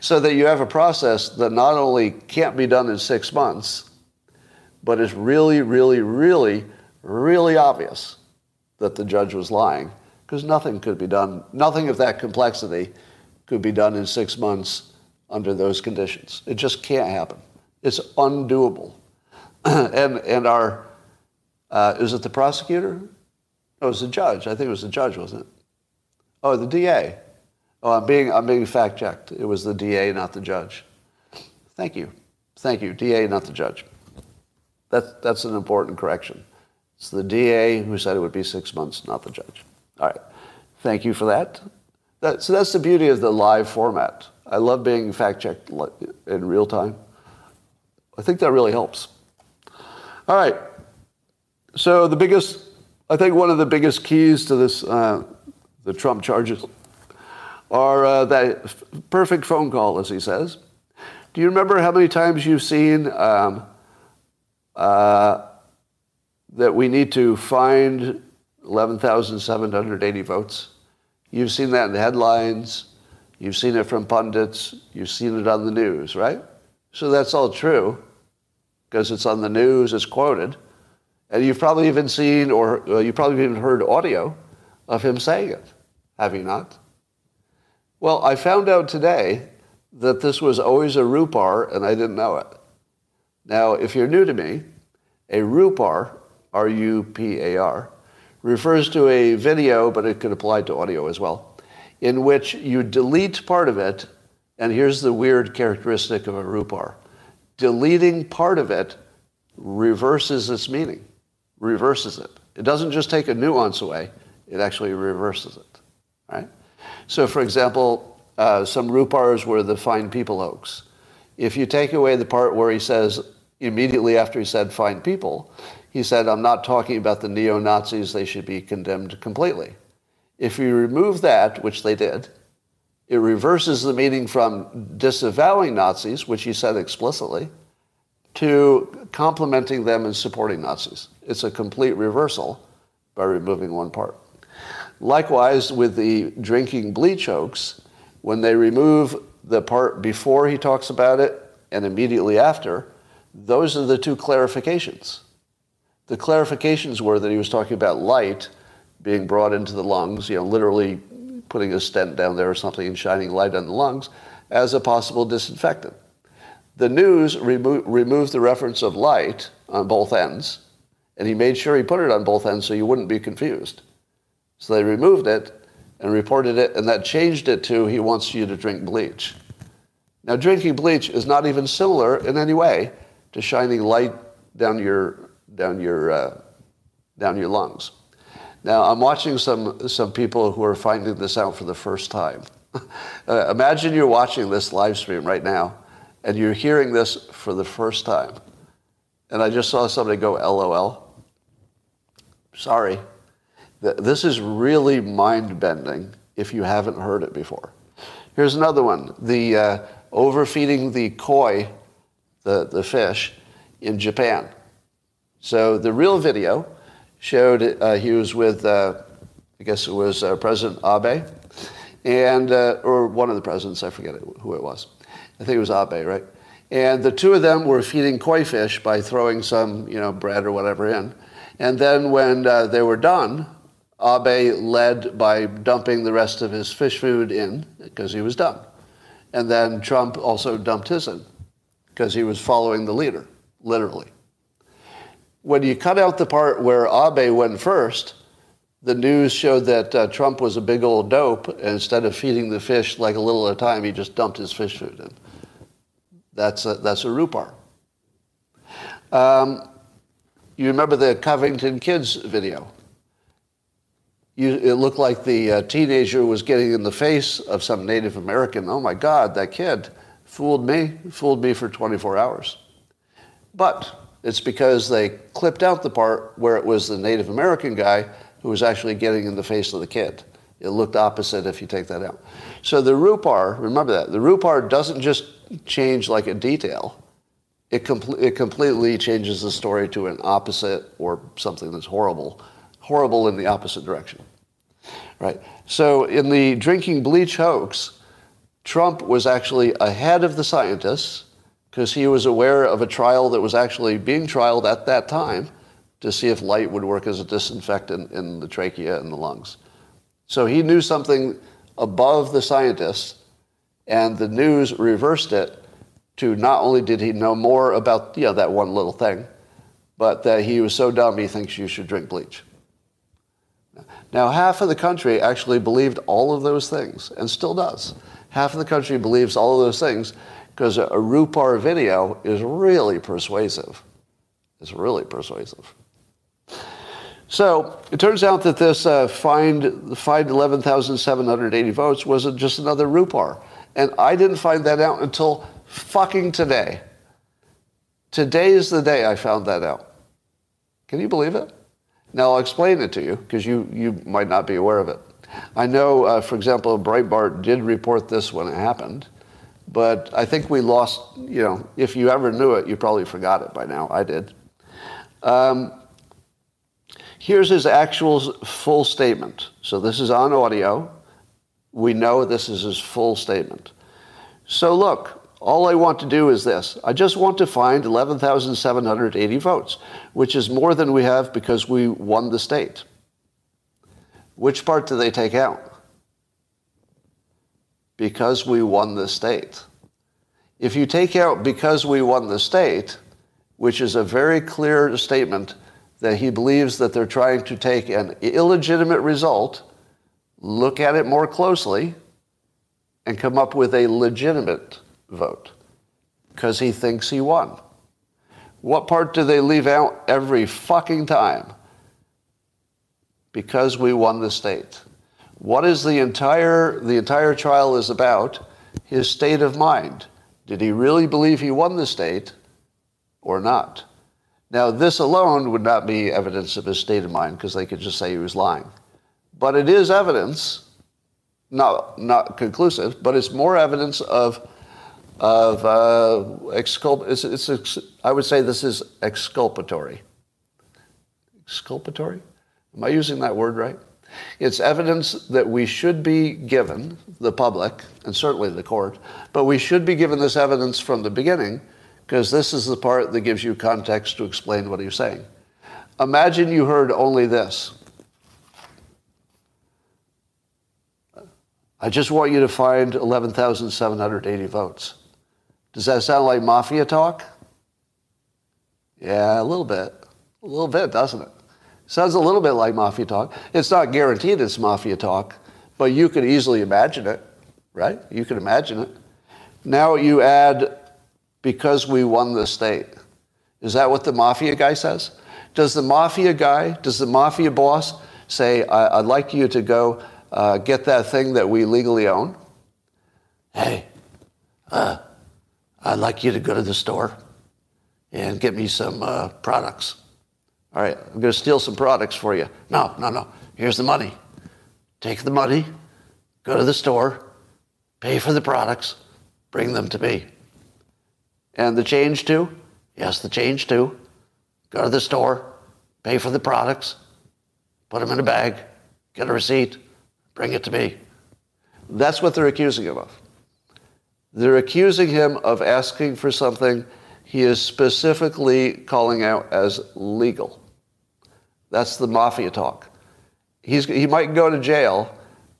So that you have a process that not only can't be done in 6 months, but it's really, really, really, really obvious that the judge was lying. Because nothing could be done, nothing of that complexity could be done in 6 months under those conditions. It just can't happen. It's undoable. and our, is it the prosecutor? No, it was the judge. I think it was the judge, wasn't it? Oh, the DA. Oh, I'm being fact-checked. It was the DA, not the judge. Thank you. DA, not the judge. That's an important correction. It's the DA who said it would be 6 months, not the judge. All right. Thank you for that. So that's the beauty of the live format. I love being fact-checked in real time. I think that really helps. All right. So I think one of the biggest keys to this, the Trump charges, are that perfect phone call, as he says. Do you remember how many times you've seen that we need to find 11,780 votes? You've seen that in the headlines. You've seen it from pundits. You've seen it on the news, right? So that's all true because it's on the news, it's quoted. And you've probably even seen or you've probably even heard audio of him saying it, have you not? Well, I found out today that this was always a Rupar, and I didn't know it. Now, if you're new to me, a Rupar, R-U-P-A-R, refers to a video, but it could apply to audio as well, in which you delete part of it, and here's the weird characteristic of a Rupar. Deleting part of it reverses its meaning, reverses it. It doesn't just take a nuance away, it actually reverses it, right? So, for example, some Rupars were the fine people hoax. If you take away the part where he says, immediately after he said fine people, he said, I'm not talking about the neo-Nazis, they should be condemned completely. If you remove that, which they did, it reverses the meaning from disavowing Nazis, which he said explicitly, to complimenting them and supporting Nazis. It's a complete reversal by removing one part. Likewise, with the drinking bleach hoax, when they remove the part before he talks about it and immediately after, those are the two clarifications. The clarifications were that he was talking about light being brought into the lungs, you know, literally putting a stent down there or something and shining light on the lungs as a possible disinfectant. The news removed the reference of light on both ends, and he made sure he put it on both ends so you wouldn't be confused. So they removed it and reported it, and that changed it to, he wants you to drink bleach. Now, drinking bleach is not even similar in any way to shining light down your lungs. Now, I'm watching some people who are finding this out for the first time. Imagine you're watching this live stream right now, and you're hearing this for the first time. And I just saw somebody go, LOL. Sorry. This is really mind-bending if you haven't heard it before. Here's another one. The overfeeding the koi, the fish, in Japan. So the real video showed he was with, I guess it was President Abe, and or one of the presidents, I forget who it was. I think it was Abe, right? And the two of them were feeding koi fish by throwing some, bread or whatever in. And then when they were done, Abe led by dumping the rest of his fish food in because he was done. And then Trump also dumped his in because he was following the leader, literally. When you cut out the part where Abe went first, the news showed that Trump was a big old dope, and instead of feeding the fish like a little at a time, he just dumped his fish food in. That's a Rupar. You remember the Covington Kids video. It looked like the teenager was getting in the face of some Native American. Oh, my God, that kid Fooled me for 24 hours. But it's because they clipped out the part where it was the Native American guy who was actually getting in the face of the kid. It looked opposite if you take that out. So the Rupar, remember that, the Rupar doesn't just change like a detail. It completely changes the story to an opposite or something that's horrible. Horrible in the opposite direction. Right. So in the drinking bleach hoax, Trump was actually ahead of the scientists because he was aware of a trial that was actually being trialed at that time to see if light would work as a disinfectant in the trachea and the lungs. So he knew something above the scientists, and the news reversed it to not only did he know more about that one little thing, but that he was so dumb he thinks you should drink bleach. Now, half of the country actually believed all of those things, and still does. Half of the country believes all of those things because a Rupar video is really persuasive. It's really persuasive. So it turns out that this find 11,780 votes was just another Rupar. And I didn't find that out until fucking today. Today is the day I found that out. Can you believe it? Now, I'll explain it to you, because you might not be aware of it. I know, for example, Breitbart did report this when it happened, but I think we lost, if you ever knew it, you probably forgot it by now. I did. Here's his actual full statement. So this is on audio. We know this is his full statement. So look, all I want to do is this. I just want to find 11,780 votes, which is more than we have because we won the state. Which part do they take out? Because we won the state. If you take out because we won the state, which is a very clear statement that he believes that they're trying to take an illegitimate result, look at it more closely, and come up with a legitimate vote, because he thinks he won. What part do they leave out every fucking time? Because we won the state. What is the entire trial is about? His state of mind. Did he really believe he won the state or not? Now, this alone would not be evidence of his state of mind, because they could just say he was lying. But it is evidence, not conclusive, but it's more evidence I would say this is exculpatory. Exculpatory? Am I using that word right? It's evidence that we should be given, the public, and certainly the court, but we should be given this evidence from the beginning, because this is the part that gives you context to explain what he's saying. Imagine you heard only this. I just want you to find 11,780 votes. Does that sound like mafia talk? Yeah, a little bit. A little bit, doesn't it? Sounds a little bit like mafia talk. It's not guaranteed it's mafia talk, but you could easily imagine it, right? You could imagine it. Now you add, because we won the state. Is that what the mafia guy says? Does the mafia boss say, I'd like you to go get that thing that we legally own? Hey, I'd like you to go to the store and get me some products. All right, I'm going to steal some products for you. No. Here's the money. Take the money, go to the store, pay for the products, bring them to me. And the change too? Yes, the change too. Go to the store, pay for the products, put them in a bag, get a receipt, bring it to me. That's what they're accusing him of. They're accusing him of asking for something he is specifically calling out as legal. That's the mafia talk. He might go to jail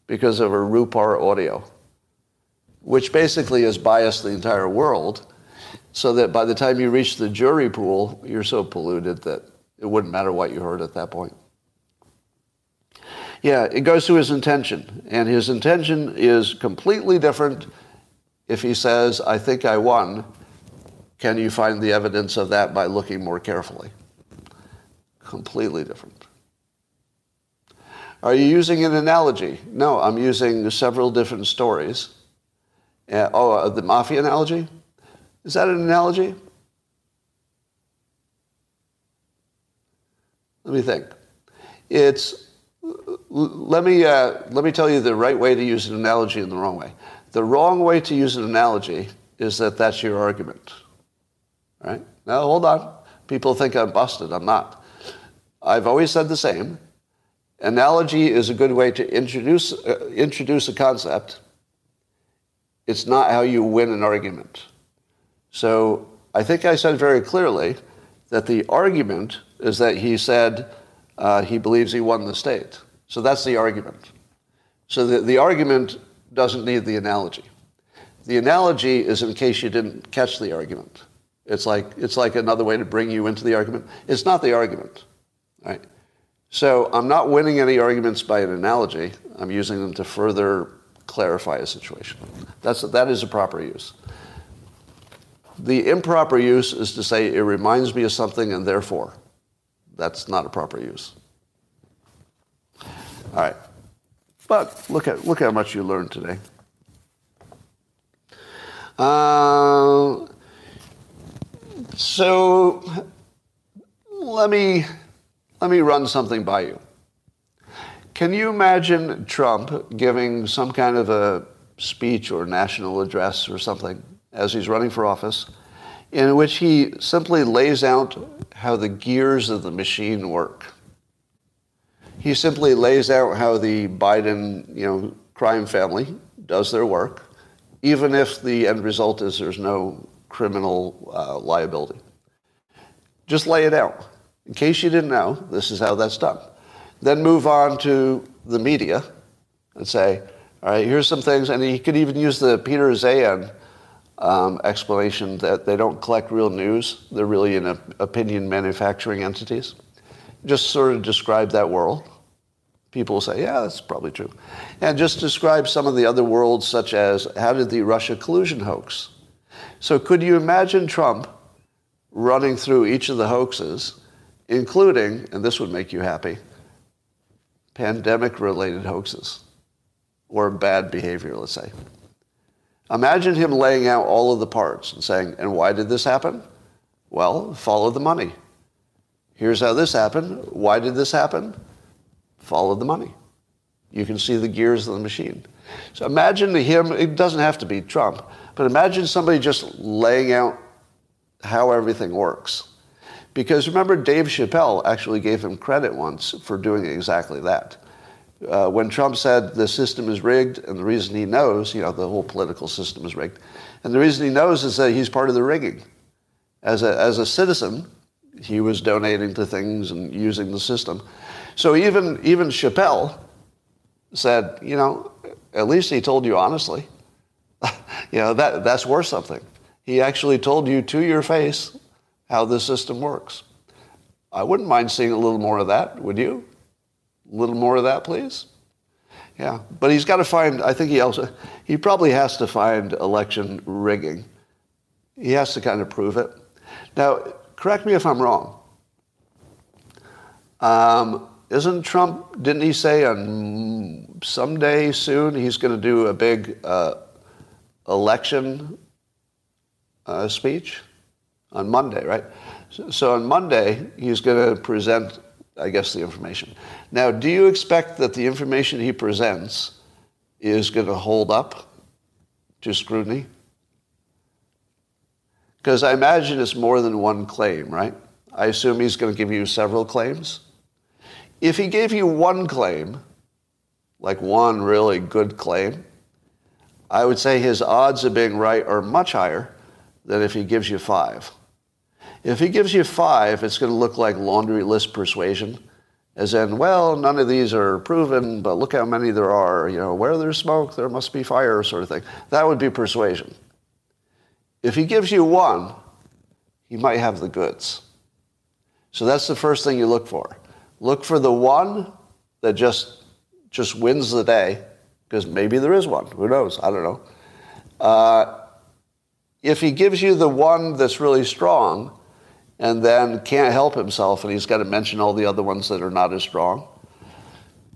because of a Rupar audio, which basically has biased the entire world, so that by the time you reach the jury pool, you're so polluted that it wouldn't matter what you heard at that point. Yeah, it goes to his intention, and his intention is completely different if he says, I think I won. Can you find the evidence of that by looking more carefully? Completely different. Are you using an analogy? No, I'm using several different stories, Oh, the mafia analogy? Is that an analogy? Let me think. Let me tell you the right way to use an analogy and the wrong way. The wrong way to use an analogy is that that's your argument. All right? Now, hold on. People think I'm busted. I'm not. I've always said the same. Analogy is a good way to introduce a concept. It's not how you win an argument. So I think I said very clearly that the argument is that he said he believes he won the state. So that's the argument. So the argument doesn't need the analogy. The analogy is in case you didn't catch the argument. It's like another way to bring you into the argument. It's not the argument, right? So I'm not winning any arguments by an analogy. I'm using them to further clarify a situation. That is a proper use. The improper use is to say it reminds me of something and therefore. That's not a proper use. All right. But look at how much you learned today. So let me run something by you. Can you imagine Trump giving some kind of a speech or national address or something as he's running for office, in which he simply lays out how the gears of the machine work? He simply lays out how the Biden, crime family does their work, even if the end result is there's no criminal liability. Just lay it out. In case you didn't know, this is how that's done. Then move on to the media and say, all right, here's some things. And he could even use the Peter Zeihan explanation that they don't collect real news. They're really an opinion manufacturing entities. Just sort of describe that world. People will say, yeah, that's probably true. And just describe some of the other worlds, such as how did the Russia collusion hoax? So could you imagine Trump running through each of the hoaxes, including, and this would make you happy, pandemic-related hoaxes or bad behavior, let's say. Imagine him laying out all of the parts and saying, and why did this happen? Well, follow the money. Here's how this happened. Why did this happen? Follow the money. You can see the gears of the machine. So imagine him, it doesn't have to be Trump, but imagine somebody just laying out how everything works. Because remember, Dave Chappelle actually gave him credit once for doing exactly that. When Trump said the system is rigged, and the reason he knows, the whole political system is rigged, and the reason he knows is that he's part of the rigging. As a citizen, he was donating to things and using the system. So even Chappelle said, at least he told you honestly. That's worth something. He actually told you to your face how the system works. I wouldn't mind seeing a little more of that, would you? A little more of that, please? Yeah, but he's got to find, I think he probably has to find election rigging. He has to kind of prove it. Now, correct me if I'm wrong. Didn't he say on someday soon he's going to do a big election speech? On Monday, right? So on Monday, he's going to present, I guess, the information. Now, do you expect that the information he presents is going to hold up to scrutiny? Because I imagine it's more than one claim, right? I assume he's going to give you several claims. If he gave you one claim, like one really good claim, I would say his odds of being right are much higher than if he gives you five. If he gives you five, it's going to look like laundry list persuasion, as in, well, none of these are proven, but look how many there are. Where there's smoke, there must be fire, sort of thing. That would be persuasion. If he gives you one, he might have the goods. So that's the first thing you look for. Look for the one that just wins the day, because maybe there is one. Who knows? I don't know. If he gives you the one that's really strong, and then can't help himself, and he's got to mention all the other ones that are not as strong,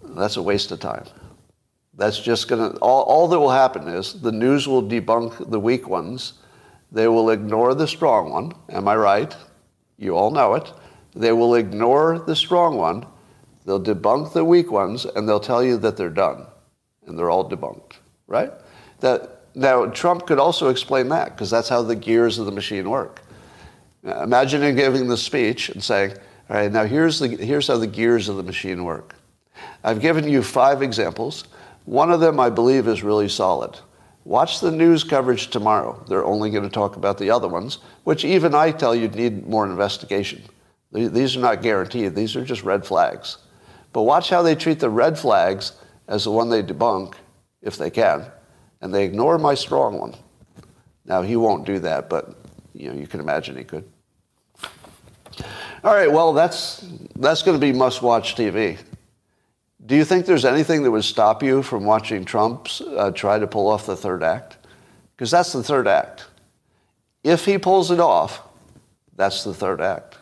that's a waste of time. That's just going to, all that will happen is the news will debunk the weak ones. They will ignore the strong one. Am I right? You all know it. They will ignore the strong one. They'll debunk the weak ones, and they'll tell you that they're done. And they're all debunked, right? Now, Trump could also explain that, because that's how the gears of the machine work. Now, imagine him giving the speech and saying, all right, now here's how the gears of the machine work. I've given you 5 examples. One of them, I believe, is really solid. Watch the news coverage tomorrow. They're only going to talk about the other ones, which even I tell you need more investigation. These are not guaranteed. These are just red flags. But watch how they treat the red flags as the one they debunk, if they can, and they ignore my strong one. Now, he won't do that, but you can imagine he could. All right, well, that's going to be must-watch TV. Do you think there's anything that would stop you from watching Trump's try to pull off the third act? Because that's the third act. If he pulls it off, that's the third act.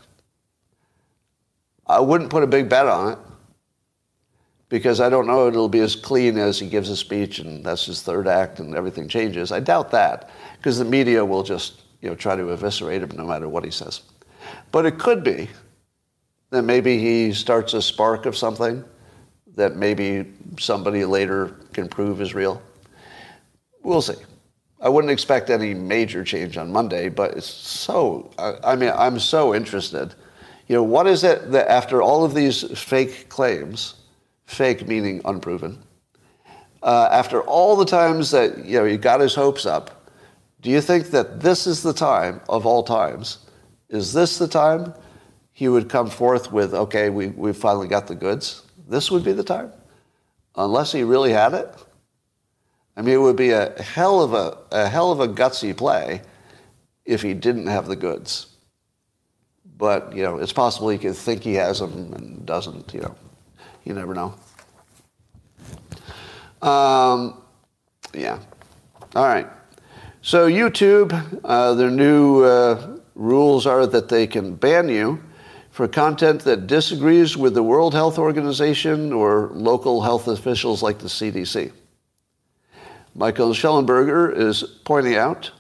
I wouldn't put a big bet on it, because I don't know it'll be as clean as he gives a speech and that's his third act and everything changes. I doubt that, because the media will just try to eviscerate him no matter what he says. But it could be that maybe he starts a spark of something that maybe somebody later can prove is real. We'll see. I wouldn't expect any major change on Monday, but it's so, I mean, I'm so interested. What is it that after all of these fake claims, fake meaning unproven, after all the times that, he got his hopes up, do you think that this is the time of all times? Is this the time he would come forth with, okay, we finally got the goods? This would be the time, unless he really had it. I mean, it would be a hell of a gutsy play if he didn't have the goods. But it's possible he could think he has them and doesn't. You never know. Yeah. All right. So YouTube, their new rules are that they can ban you for content that disagrees with the World Health Organization or local health officials like the CDC. Michael Shellenberger is pointing out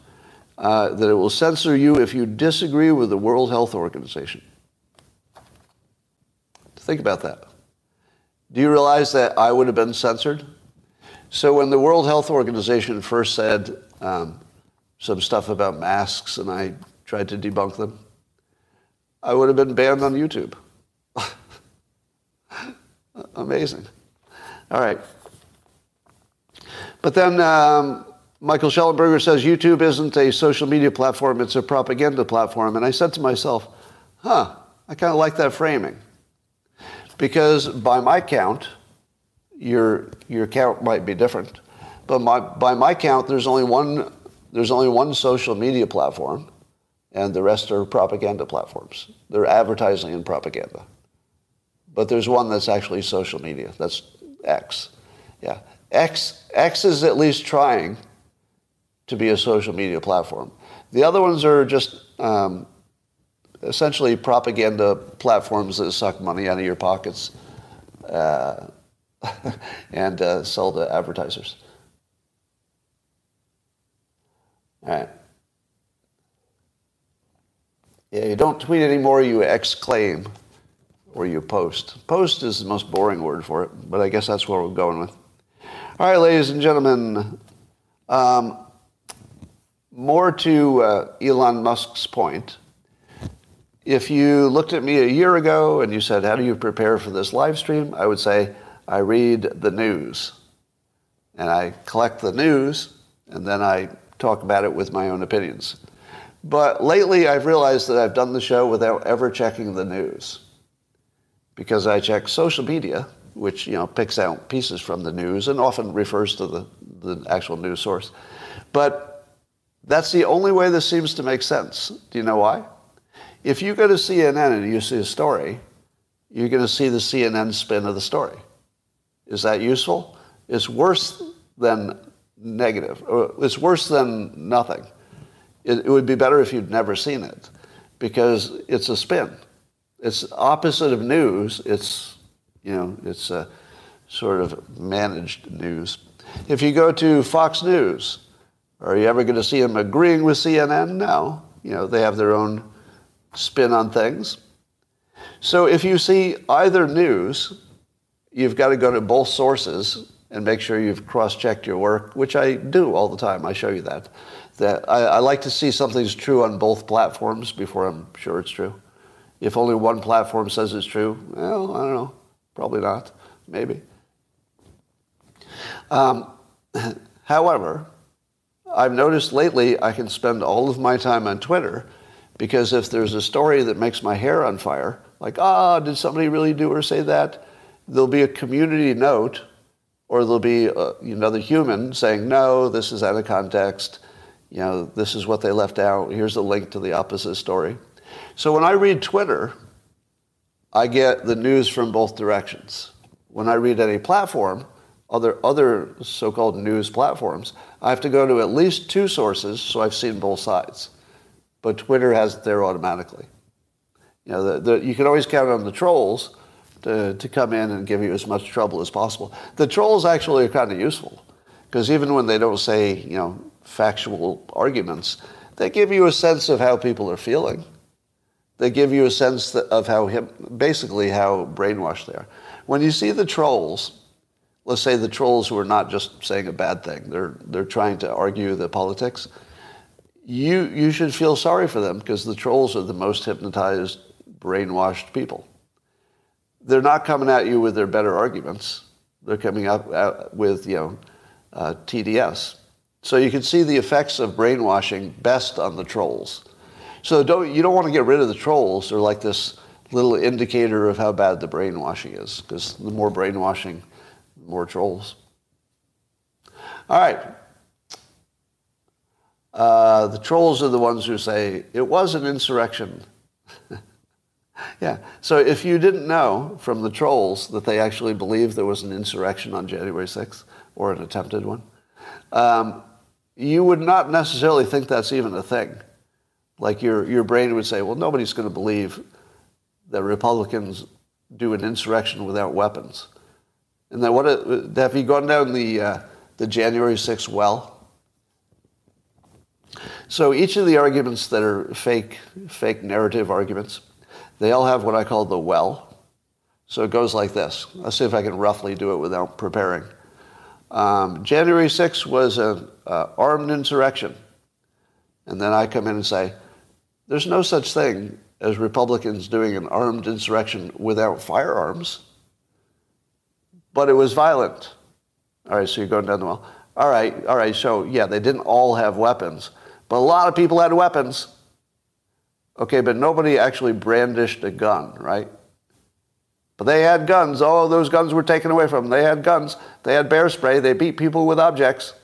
that it will censor you if you disagree with the World Health Organization. Think about that. Do you realize that I would have been censored? So when the World Health Organization first said some stuff about masks and I tried to debunk them, I would have been banned on YouTube. Amazing. All right. But then Michael Shellenberger says YouTube isn't a social media platform, it's a propaganda platform. And I said to myself, I kind of like that framing. Because by my count, your count might be different, but by my count, there's only one social media platform, and the rest are propaganda platforms. They're advertising and propaganda. But there's one that's actually social media. That's X. Yeah. X is at least trying to be a social media platform. The other ones are just essentially propaganda platforms that suck money out of your pockets and sell to advertisers. All right. Yeah, you don't tweet anymore, you exclaim, or you post. Post is the most boring word for it, but I guess that's what we're going with. All right, ladies and gentlemen, more to Elon Musk's point. If you looked at me a year ago and you said, how do you prepare for this live stream? I would say, I read the news, and I collect the news, and then I talk about it with my own opinions. But lately, I've realized that I've done the show without ever checking the news, because I check social media, which picks out pieces from the news and often refers to the actual news source. But that's the only way this seems to make sense. Do you know why? If you go to CNN and you see a story, you're going to see the CNN spin of the story. Is that useful? It's worse than negative, or it's worse than nothing. It would be better if you'd never seen it, because it's a spin. It's opposite of news. It's a sort of managed news. If you go to Fox News, are you ever going to see them agreeing with CNN? No. You know, they have their own spin on things. So if you see either news, you've got to go to both sources and make sure you've cross-checked your work, which I do all the time. I show you that. I like to see something's true on both platforms before I'm sure it's true. If only one platform says it's true, well, I don't know. Probably not. Maybe. However, I've noticed lately I can spend all of my time on Twitter because if there's a story that makes my hair on fire, like, did somebody really do or say that? There'll be a community note or there'll be another human saying, no, this is out of context. You know, this is what they left out. Here's a link to the opposite story. So when I read Twitter, I get the news from both directions. When I read any platform, other so-called news platforms, I have to go to at least two sources so I've seen both sides. But Twitter has it there automatically. You know, you can always count on the trolls to come in and give you as much trouble as possible. The trolls actually are kind of useful because even when they don't say, you know, factual arguments, they give you a sense of how people are feeling. They give you a sense of how brainwashed they are. When you see the trolls, let's say the trolls who are not just saying a bad thing, they're trying to argue the politics, you should feel sorry for them because the trolls are the most hypnotized, brainwashed people. They're not coming at you with their better arguments. They're coming up with, TDS. So you can see the effects of brainwashing best on the trolls. So you don't want to get rid of the trolls. They're like this little indicator of how bad the brainwashing is, because the more brainwashing, the more trolls. All right. The trolls are the ones who say, it was an insurrection. Yeah. So if you didn't know from the trolls that they actually believed there was an insurrection on January 6th, or an attempted one, you would not necessarily think that's even a thing. Like your brain would say, well, nobody's going to believe that Republicans do an insurrection without weapons. And then have you gone down the January 6th well? So each of the arguments that are fake narrative arguments, they all have what I call the well. So it goes like this. Let's see if I can roughly do it without preparing. January 6th was an armed insurrection. And then I come in and say, there's no such thing as Republicans doing an armed insurrection without firearms. But it was violent. All right, so you're going down the well. All right, so yeah, they didn't all have weapons. But a lot of people had weapons. Okay, but nobody actually brandished a gun, right? But they had guns. Oh, those guns were taken away from them. They had guns. They had bear spray. They beat people with objects.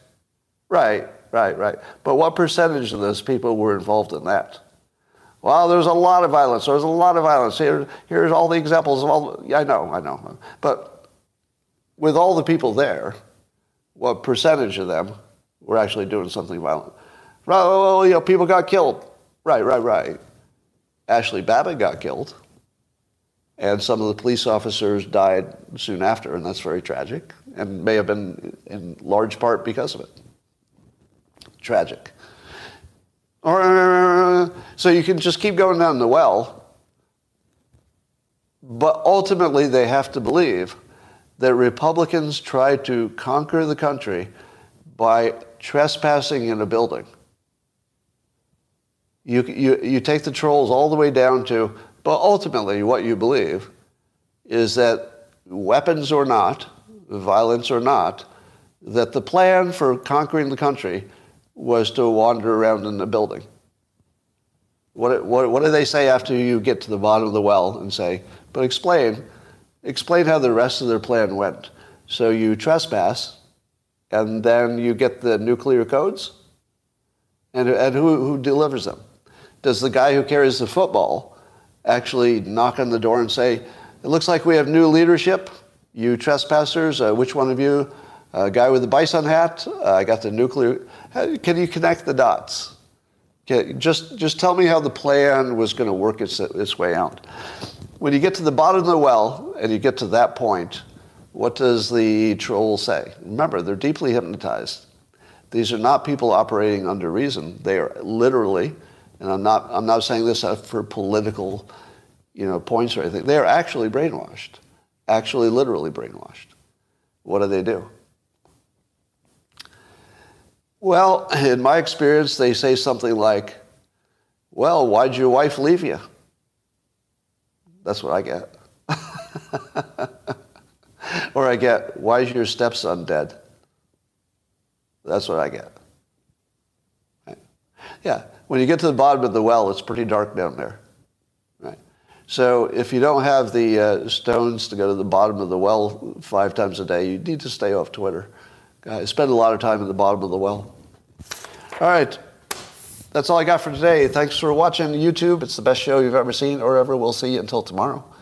Right. But what percentage of those people were involved in that? Well, there's a lot of violence. Here's all the examples of all. Yeah, I know. But with all the people there, what percentage of them were actually doing something violent? Well, you know, people got killed. Right. Ashley Babbitt got killed. And some of the police officers died soon after, and that's very tragic, and may have been in large part because of it. Tragic. So you can just keep going down the well, but ultimately they have to believe that Republicans tried to conquer the country by trespassing in a building. You take the trolls all the way down to, but ultimately what you believe is that weapons or not, violence or not, that the plan for conquering the country was to wander around in the building. What do they say after you get to the bottom of the well and say, but explain how the rest of their plan went. So you trespass, and then you get the nuclear codes? And who delivers them? Does the guy who carries the football actually knock on the door and say, it looks like we have new leadership, you trespassers, which one of you? Guy with the bison hat, I got the nuclear. Can you connect the dots? Just tell me how the plan was going to work its way out. When you get to the bottom of the well and you get to that point, What does the troll say? Remember, they're deeply hypnotized. These are not people operating under reason. They are literally, and I'm not saying this for political, points or anything. They are actually brainwashed, literally brainwashed. What do they do? Well, in my experience, they say something like, well, why'd your wife leave you? That's what I get. Or I get, why is your stepson dead? That's what I get. Right? Yeah, when you get to the bottom of the well, it's pretty dark down there. Right? So if you don't have the stones to go to the bottom of the well 5 times a day, you need to stay off Twitter. Spend a lot of time at the bottom of the well. All right, that's all I got for today. Thanks for watching YouTube. It's the best show you've ever seen or ever will see. Until tomorrow.